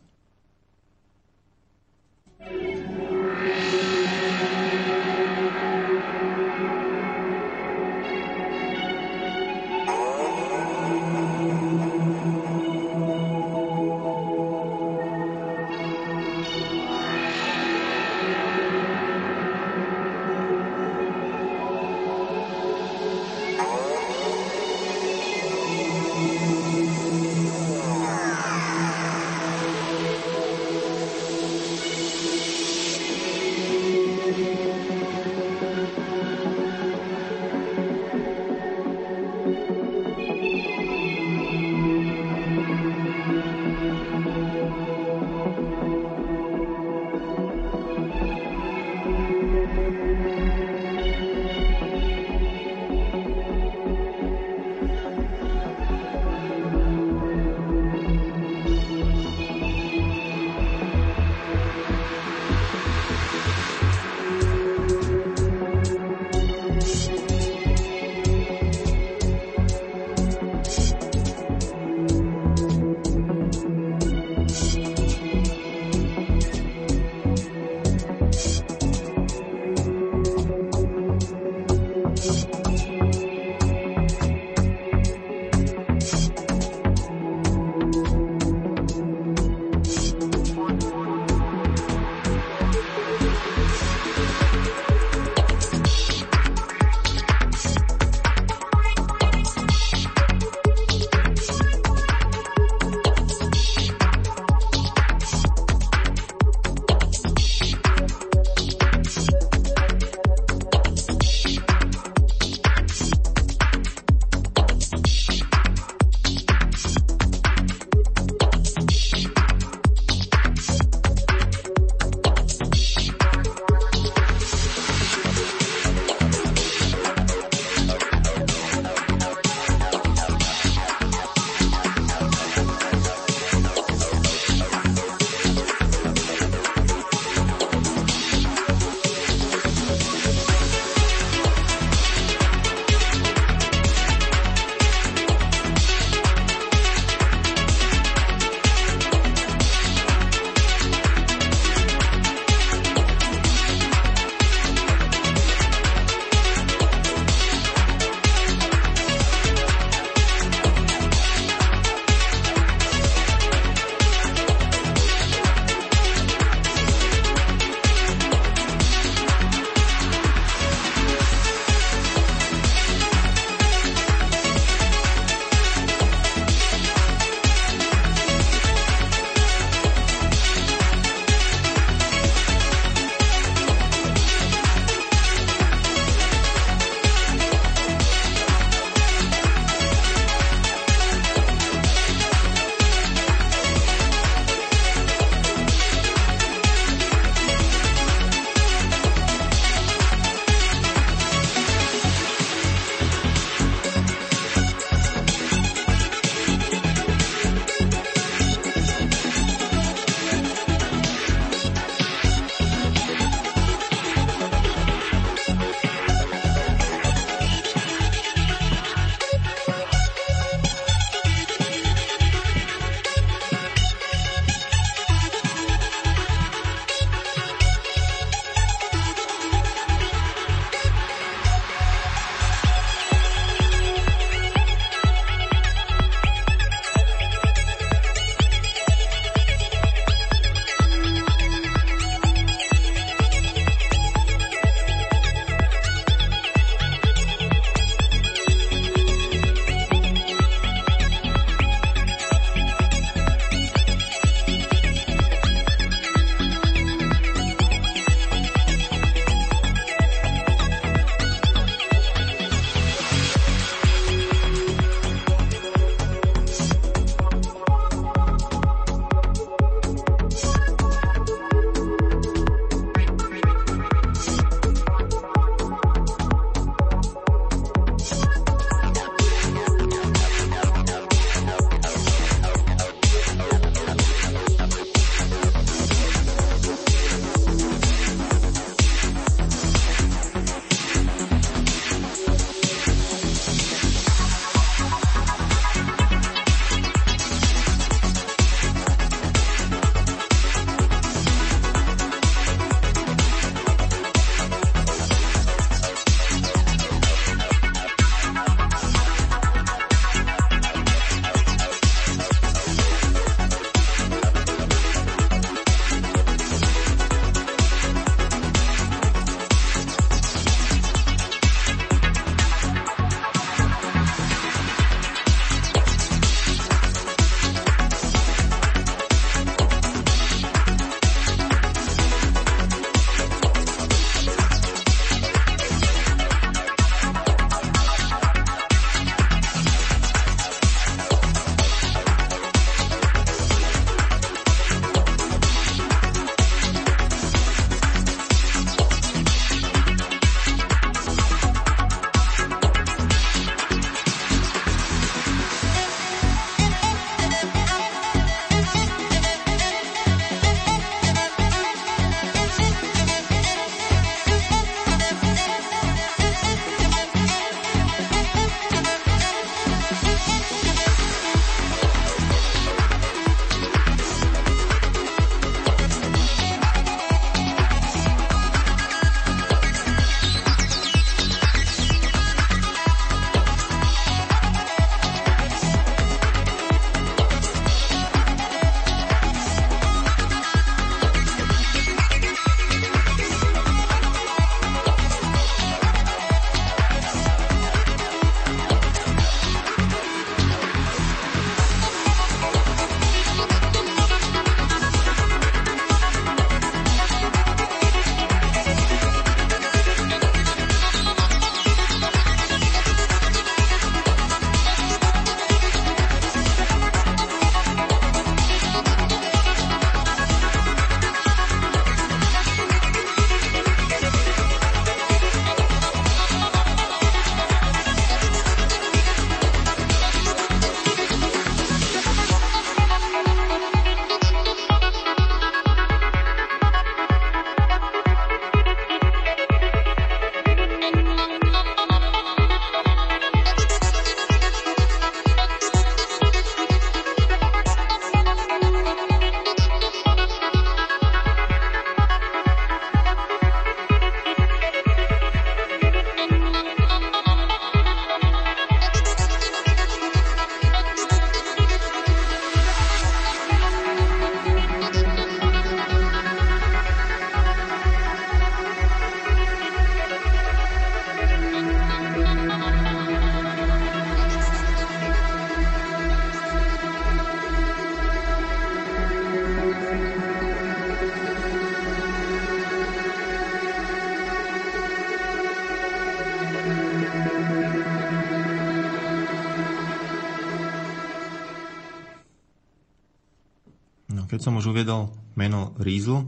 No, keď som už uviedol meno Rýzl,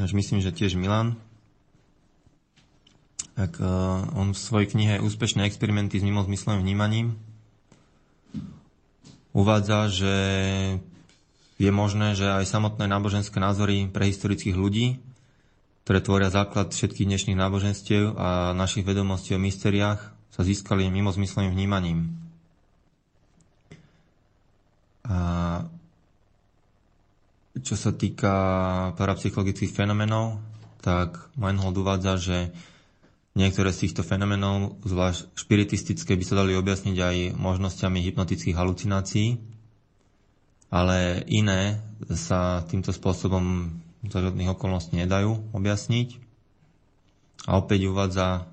až myslím, že tiež Milan, tak uh, on v svojej knihe Úspešné experimenty s mimozmyslovým vnímaním uvádza, že je možné, že aj samotné náboženské názory prehistorických ľudí, ktoré tvoria základ všetkých dnešných náboženstiev a našich vedomostí o mystériách, sa získali mimozmyslovým vnímaním. A čo sa týka parapsychologických fenomenov, tak Meinhold uvádza, že niektoré z týchto fenomenov, zvlášť špiritistické, by sa dali objasniť aj možnosťami hypnotických halucinácií, ale iné sa týmto spôsobom za žiadnych okolností nedajú objasniť. A opäť uvádza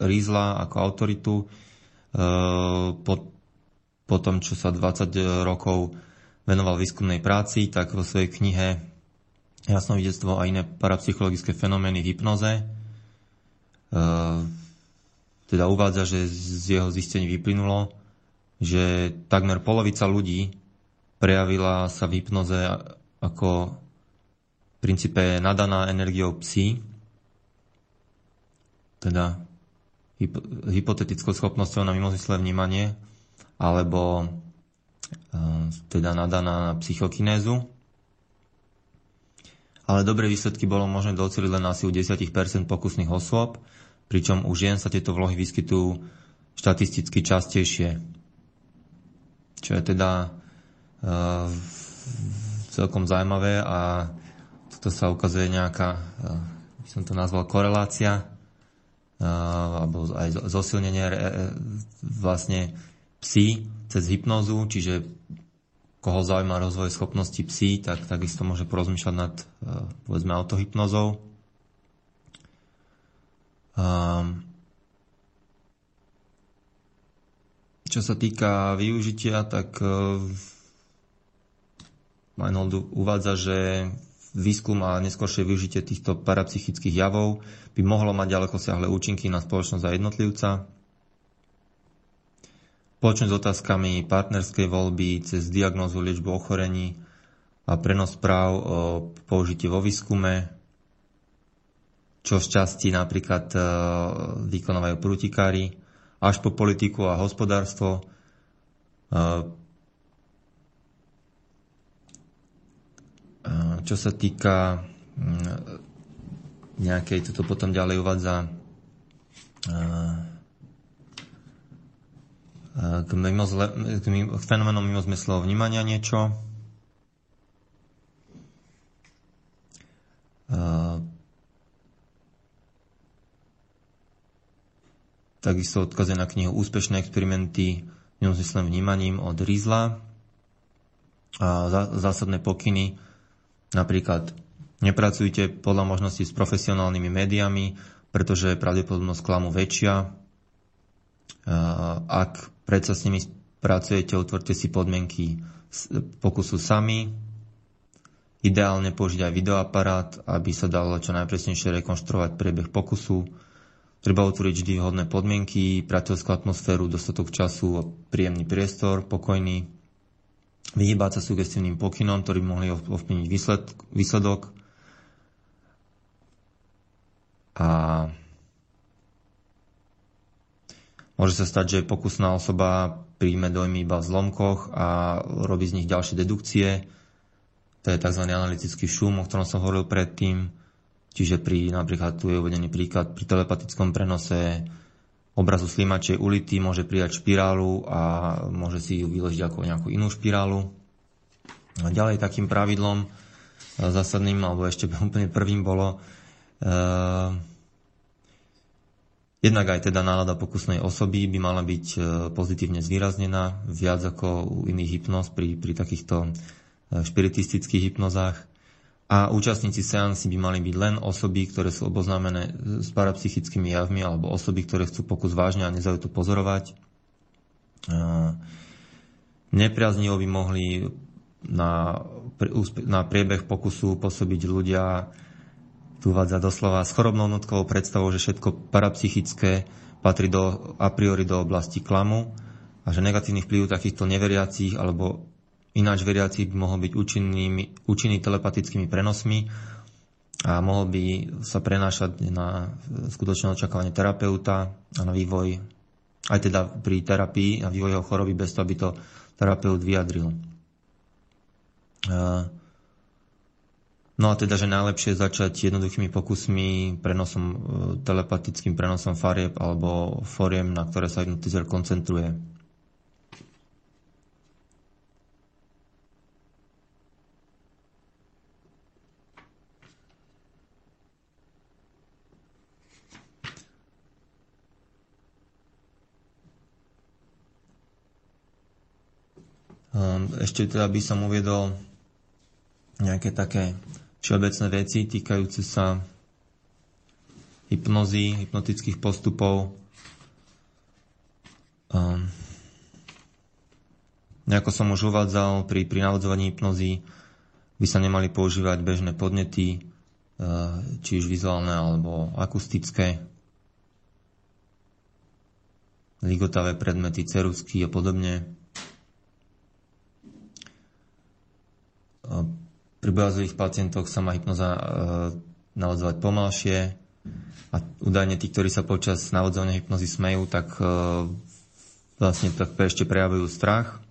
Rýzla ako autoritu po, po tom, čo sa dvadsať rokov venoval výskumnej práci, tak vo svojej knihe Jasnovidectvo a iné parapsychologické fenomény v hypnoze teda uvádza, že z jeho zistení vyplynulo, že takmer polovica ľudí prejavila sa v hypnoze ako v princípe nadaná energiou psi, teda hypotetickou schopnosťou na mimozmyslové vnímanie, alebo teda nadaná na psychokinézu. Ale dobré výsledky bolo možné doceliť len asi u desať percent pokusných osôb, pričom u žien sa tieto vlohy vyskytujú štatisticky častejšie. Čo je teda uh, celkom zaujímavé a toto sa ukazuje nejaká, uh, by som to nazval, korelácia uh, alebo aj zosilnenie uh, vlastne psi cez hypnózu, čiže koho zaujíma rozvoj schopností psí, tak takisto môže porozmýšľať nad povedzme autohypnozou. Čo sa týka využitia, tak Meinhold uvádza, že výskum a neskôršie využitie týchto parapsychických javov by mohlo mať ďalekosiahle účinky na spoločnosť a jednotlivca. Počnúť s otázkami partnerskej voľby cez diagnózu, liečbu ochorení a prenos správ o použití vo výskume, čo z časti napríklad vykonávajú prútikári, až po politiku a hospodárstvo. Čo sa týka nejakej, toto potom ďalej uvádza K, mimozle, k, mimo, k fenoménom mimozmyslového vnímania niečo. Uh, takisto odkazuje na knihu Úspešné experimenty mimozmyslovým vnímaním od Rýzla. A zásadné pokyny, napríklad nepracujte podľa možností s profesionálnymi médiami, pretože je pravdepodobnosť klamu väčšia. Uh, ak predsa s nimi pracujete, otvorte si podmienky pokusu sami. Ideálne použiť aj videoaparát, aby sa dalo čo najpresnejšie rekonštruovať priebeh pokusu. Treba otvoriť vždy vhodné podmienky, priateľskú atmosféru, dostatok času, príjemný priestor, pokojný. Vyhýbať sa sugestívnym pokynom, ktorý by mohli ovplyvniť výsledok. A môže sa stať, že pokusná osoba príjme dojmy iba v zlomkoch a robí z nich ďalšie dedukcie. To je tzv. Analytický šum, o ktorom som hovoril predtým. Čiže pri, napríklad tu je uvedený príklad, pri telepatickom prenose obrazu slimačej ulity môže prijať špirálu a môže si ju vyložiť ako nejakú inú špirálu. A ďalej takým pravidlom zásadným, alebo ešte úplne prvým bolo... E- Jednak aj teda nálada pokusnej osoby by mala byť pozitívne zvýraznená, viac ako u iných hypnoz pri, pri takýchto špiritistických hypnozách. A účastníci seansy by mali byť len osoby, ktoré sú oboznámené s parapsychickými javmi alebo osoby, ktoré chcú pokus vážne a nezajú to pozorovať. Nepriaznivo by mohli na, na priebeh pokusu pôsobiť ľudia, tu uvádza doslova, s chorobnou nutkovou predstavou, že všetko parapsychické patrí do, a priori do oblasti klamu a že negatívny vplyv takýchto neveriacich alebo Ináč veriaci by mohol byť účinný, účinný telepatickými prenosmi a mohol by sa prenášať na skutočné očakávanie terapeuta a na vývoj, aj teda pri terapii a vývoj jeho choroby, bez toho, aby to terapeut vyjadril. No a teda, že najlepšie je začať jednoduchými pokusmi, prenosom, telepatickým prenosom farieb alebo foriem, na ktoré sa hypnotizér koncentruje. Ešte teda by som uviedol nejaké také všeobecné veci týkajúce sa hypnozy, hypnotických postupov. Um, ako som už uvádzal, pri prinavodzovaní hypnozy by sa nemali používať bežné podnety, uh, či už vizuálne alebo akustické, ligotavé predmety, ceruzky a podobne. Uh, Pri bojazových pacientoch sa má hypnoza e, navodzovať pomalšie a údajne tí, ktorí sa počas navodzovania hypnozy smejú, tak e, vlastne tak ešte prejavujú strach.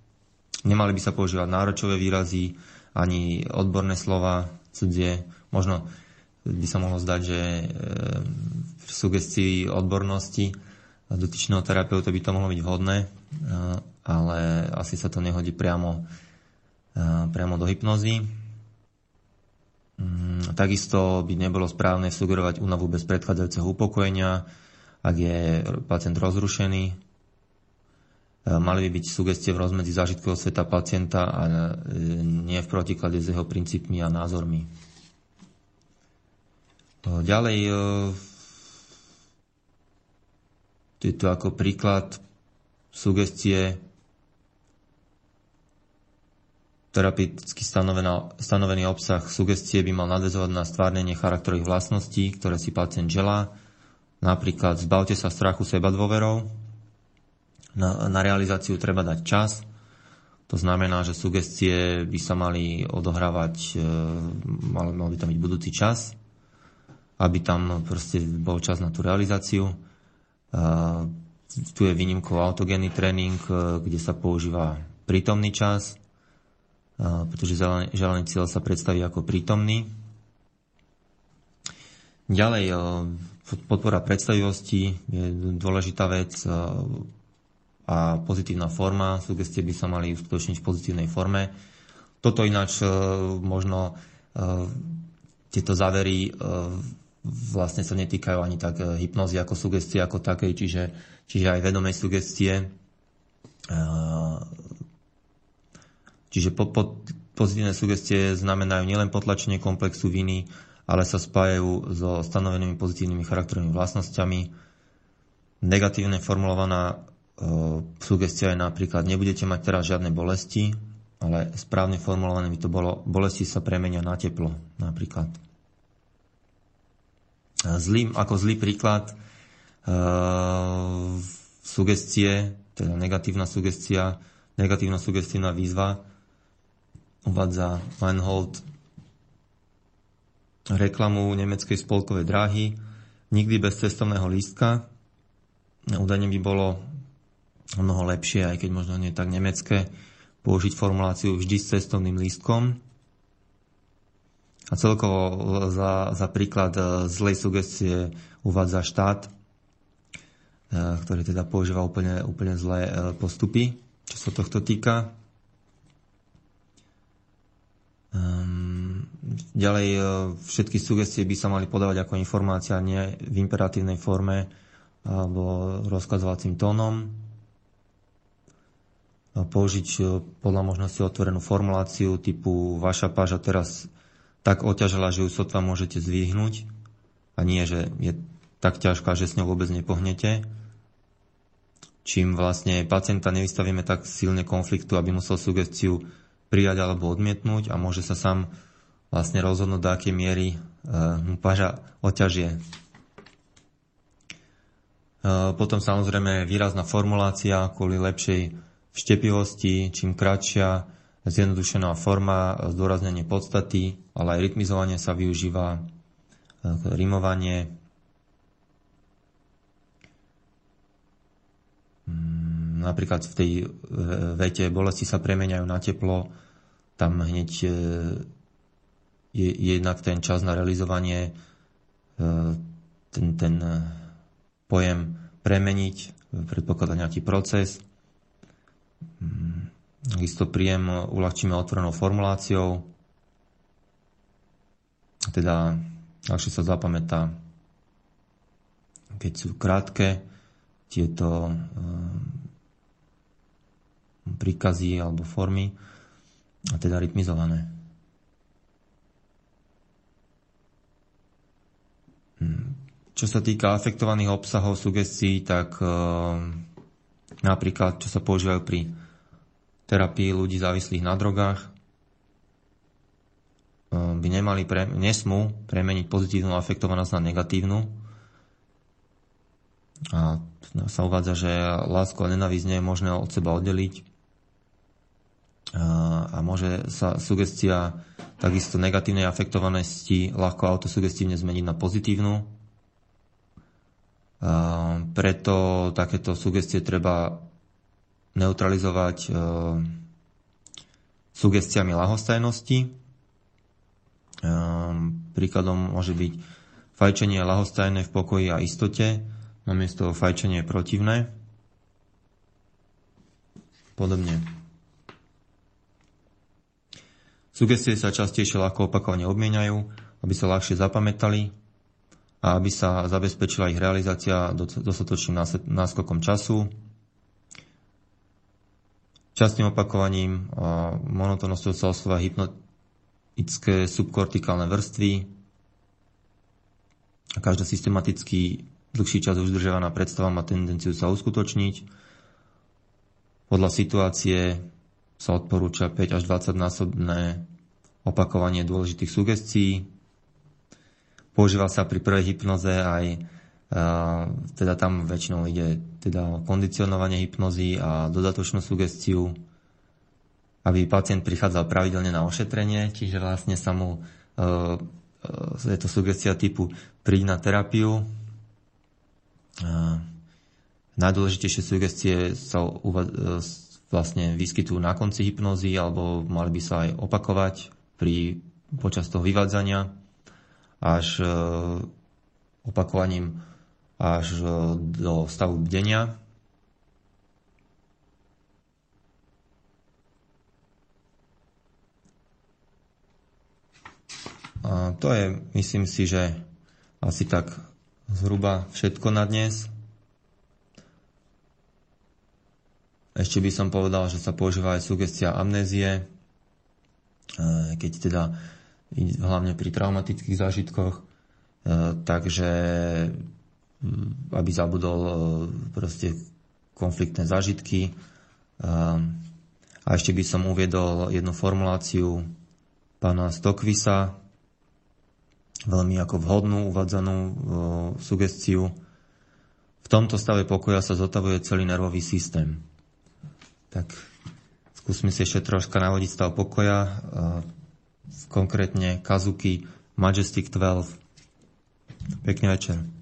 Nemali by sa používať náročové výrazy, ani odborné slova cudzie. Možno by sa mohlo zdať, že e, v sugestii odbornosti dotyčného terapeuta by to mohlo byť vhodné, e, ale asi sa to nehodí priamo, e, priamo do hypnozy. Takisto by nebolo správne sugerovať únavu bez predchádzajúceho upokojenia, ak je pacient rozrušený. Mali by byť sugestie v rozmedzi zážitkového sveta pacienta a nie v protiklade s jeho princípmi a názormi. Ďalej je tu ako príklad sugestie terapeuticky stanovený obsah sugestie by mal nadväzovať na stvárnenie charakterových vlastností, ktoré si pacient želá. Napríklad zbavte sa strachu seba dôverov. Na, na realizáciu treba dať čas. To znamená, že sugestie by sa mali odohrávať, mal, mal by tam byť budúci čas, aby tam proste bol čas na tú realizáciu. Tu je výnimkou autogénny tréning, kde sa používa prítomný čas, pretože želaný cieľ sa predstaví ako prítomný. Ďalej, podpora predstavivosti je dôležitá vec a pozitívna forma. Sugestie by sa mali uskutočniť v pozitívnej forme. Toto ináč možno tieto závery vlastne sa netýkajú ani tak hypnozy ako sugestie ako takej, čiže, čiže aj vedomej sugestie. Čiže po, po, pozitívne sugestie znamenajú nielen potlačenie komplexu viny, ale sa spájajú so stanovenými pozitívnymi charakterovými vlastnosťami. Negatívne formulovaná e, sugestia je napríklad nebudete mať teraz žiadne bolesti, ale správne formulované by to bolo bolesti sa premenia na teplo napríklad. Zlý, ako zlý príklad e, sugestie, teda negatívna sugestia, negatívna sugestívna výzva uvádza Meinhold reklamu nemeckej spolkovej dráhy nikdy bez cestovného lístka. Údajne by bolo mnoho lepšie, aj keď možno nie tak nemecké, použiť formuláciu vždy s cestovným lístkom. A celkovo za, za príklad zlej sugestie uvádza štát, ktorý teda používa úplne, úplne zlé postupy, čo sa tohto týka. Ďalej, všetky sugestie by sa mali podávať ako informácia, nie v imperatívnej forme alebo rozkazovacím tónom. Použiť podľa možnosti otvorenú formuláciu typu vaša páža teraz tak oťažila, že ju sotva môžete zdvihnúť, a nie, že je tak ťažká, že s ňou vôbec nepohnete. Čím vlastne pacienta nevystavíme tak silne konfliktu, aby musel sugestiu prijať alebo odmietnúť, a môže sa sám vlastne rozhodnúť, do akej miery mu e, páža oťažie. E, potom samozrejme výrazná formulácia kvôli lepšej vštepivosti, čím kratšia, Zjednodušená forma, zdôraznenie podstaty, ale aj rytmizovanie sa využíva, rimovanie. Napríklad v tej vete bolesti sa premeniajú na teplo, tam hneď je jednak ten čas na realizovanie, ten, ten pojem premeniť, predpokladá nejaký proces. Isto príjem uľahčíme otvorenou formuláciou, teda ľahšie sa zapamätá. Keď sú krátke tieto príkazy alebo formy, a teda rytmizované. Čo sa týka afektovaných obsahov, sugestií, tak e, napríklad, čo sa používajú pri terapii ľudí závislých na drogách, e, by nemali pre, nesmú premeniť pozitívnu afektovanosť na negatívnu. A sa uvádza, že lásku a nenávisť nie je možné od seba oddeliť. A môže sa sugestia takisto negatívnej afektovanosti ľahko autosugestívne zmeniť na pozitívnu. A preto takéto sugestie treba neutralizovať sugestiami ľahostajnosti. Príkladom môže byť fajčenie ľahostajné v pokoji a istote, namiesto fajčenie protivné. Podobne. Sugestie sa častejšie ľahko opakovane obmieniajú, aby sa ľahšie zapamätali a aby sa zabezpečila ich realizácia dostatočným náskokom času. Častým opakovaním a monotónnosťou sa oslovia hypnotické subkortikálne vrstvy. Každá systematicky dlhší čas udržiavaná predstava má tendenciu sa uskutočniť. Podľa situácie sa odporúča päť až dvadsaťnásobné opakovanie dôležitých sugestií. Používa sa pri prvej hypnoze aj, teda tam väčšinou ide teda o kondicionovanie hypnozy a dodatočnú sugestiu, aby pacient prichádzal pravidelne na ošetrenie, čiže vlastne sa mu, je to sugestia typu príď na terapiu. Najdôležitejšie sugestie sa uvádzajú vlastne vyskytujú na konci hypnózy alebo mali by sa aj opakovať pri, počas toho vyvádzania až e, opakovaním až e, do stavu bdenia. A to je, myslím si, že asi tak zhruba všetko na dnes. Ešte by som povedal, že sa používa aj sugestia amnézie, keď teda hlavne pri traumatických zážitkoch, takže aby zabudol proste konfliktné zážitky. A ešte by som uviedol jednu formuláciu pána Stockwisa, veľmi ako vhodnú, uvádzanú sugestiu. V tomto stave pokoja sa zotavuje celý nervový systém. Tak skúsme si ešte troška navodiť stav pokoja, konkrétne Kazuki, Majestic dvanásť. Pekný večer.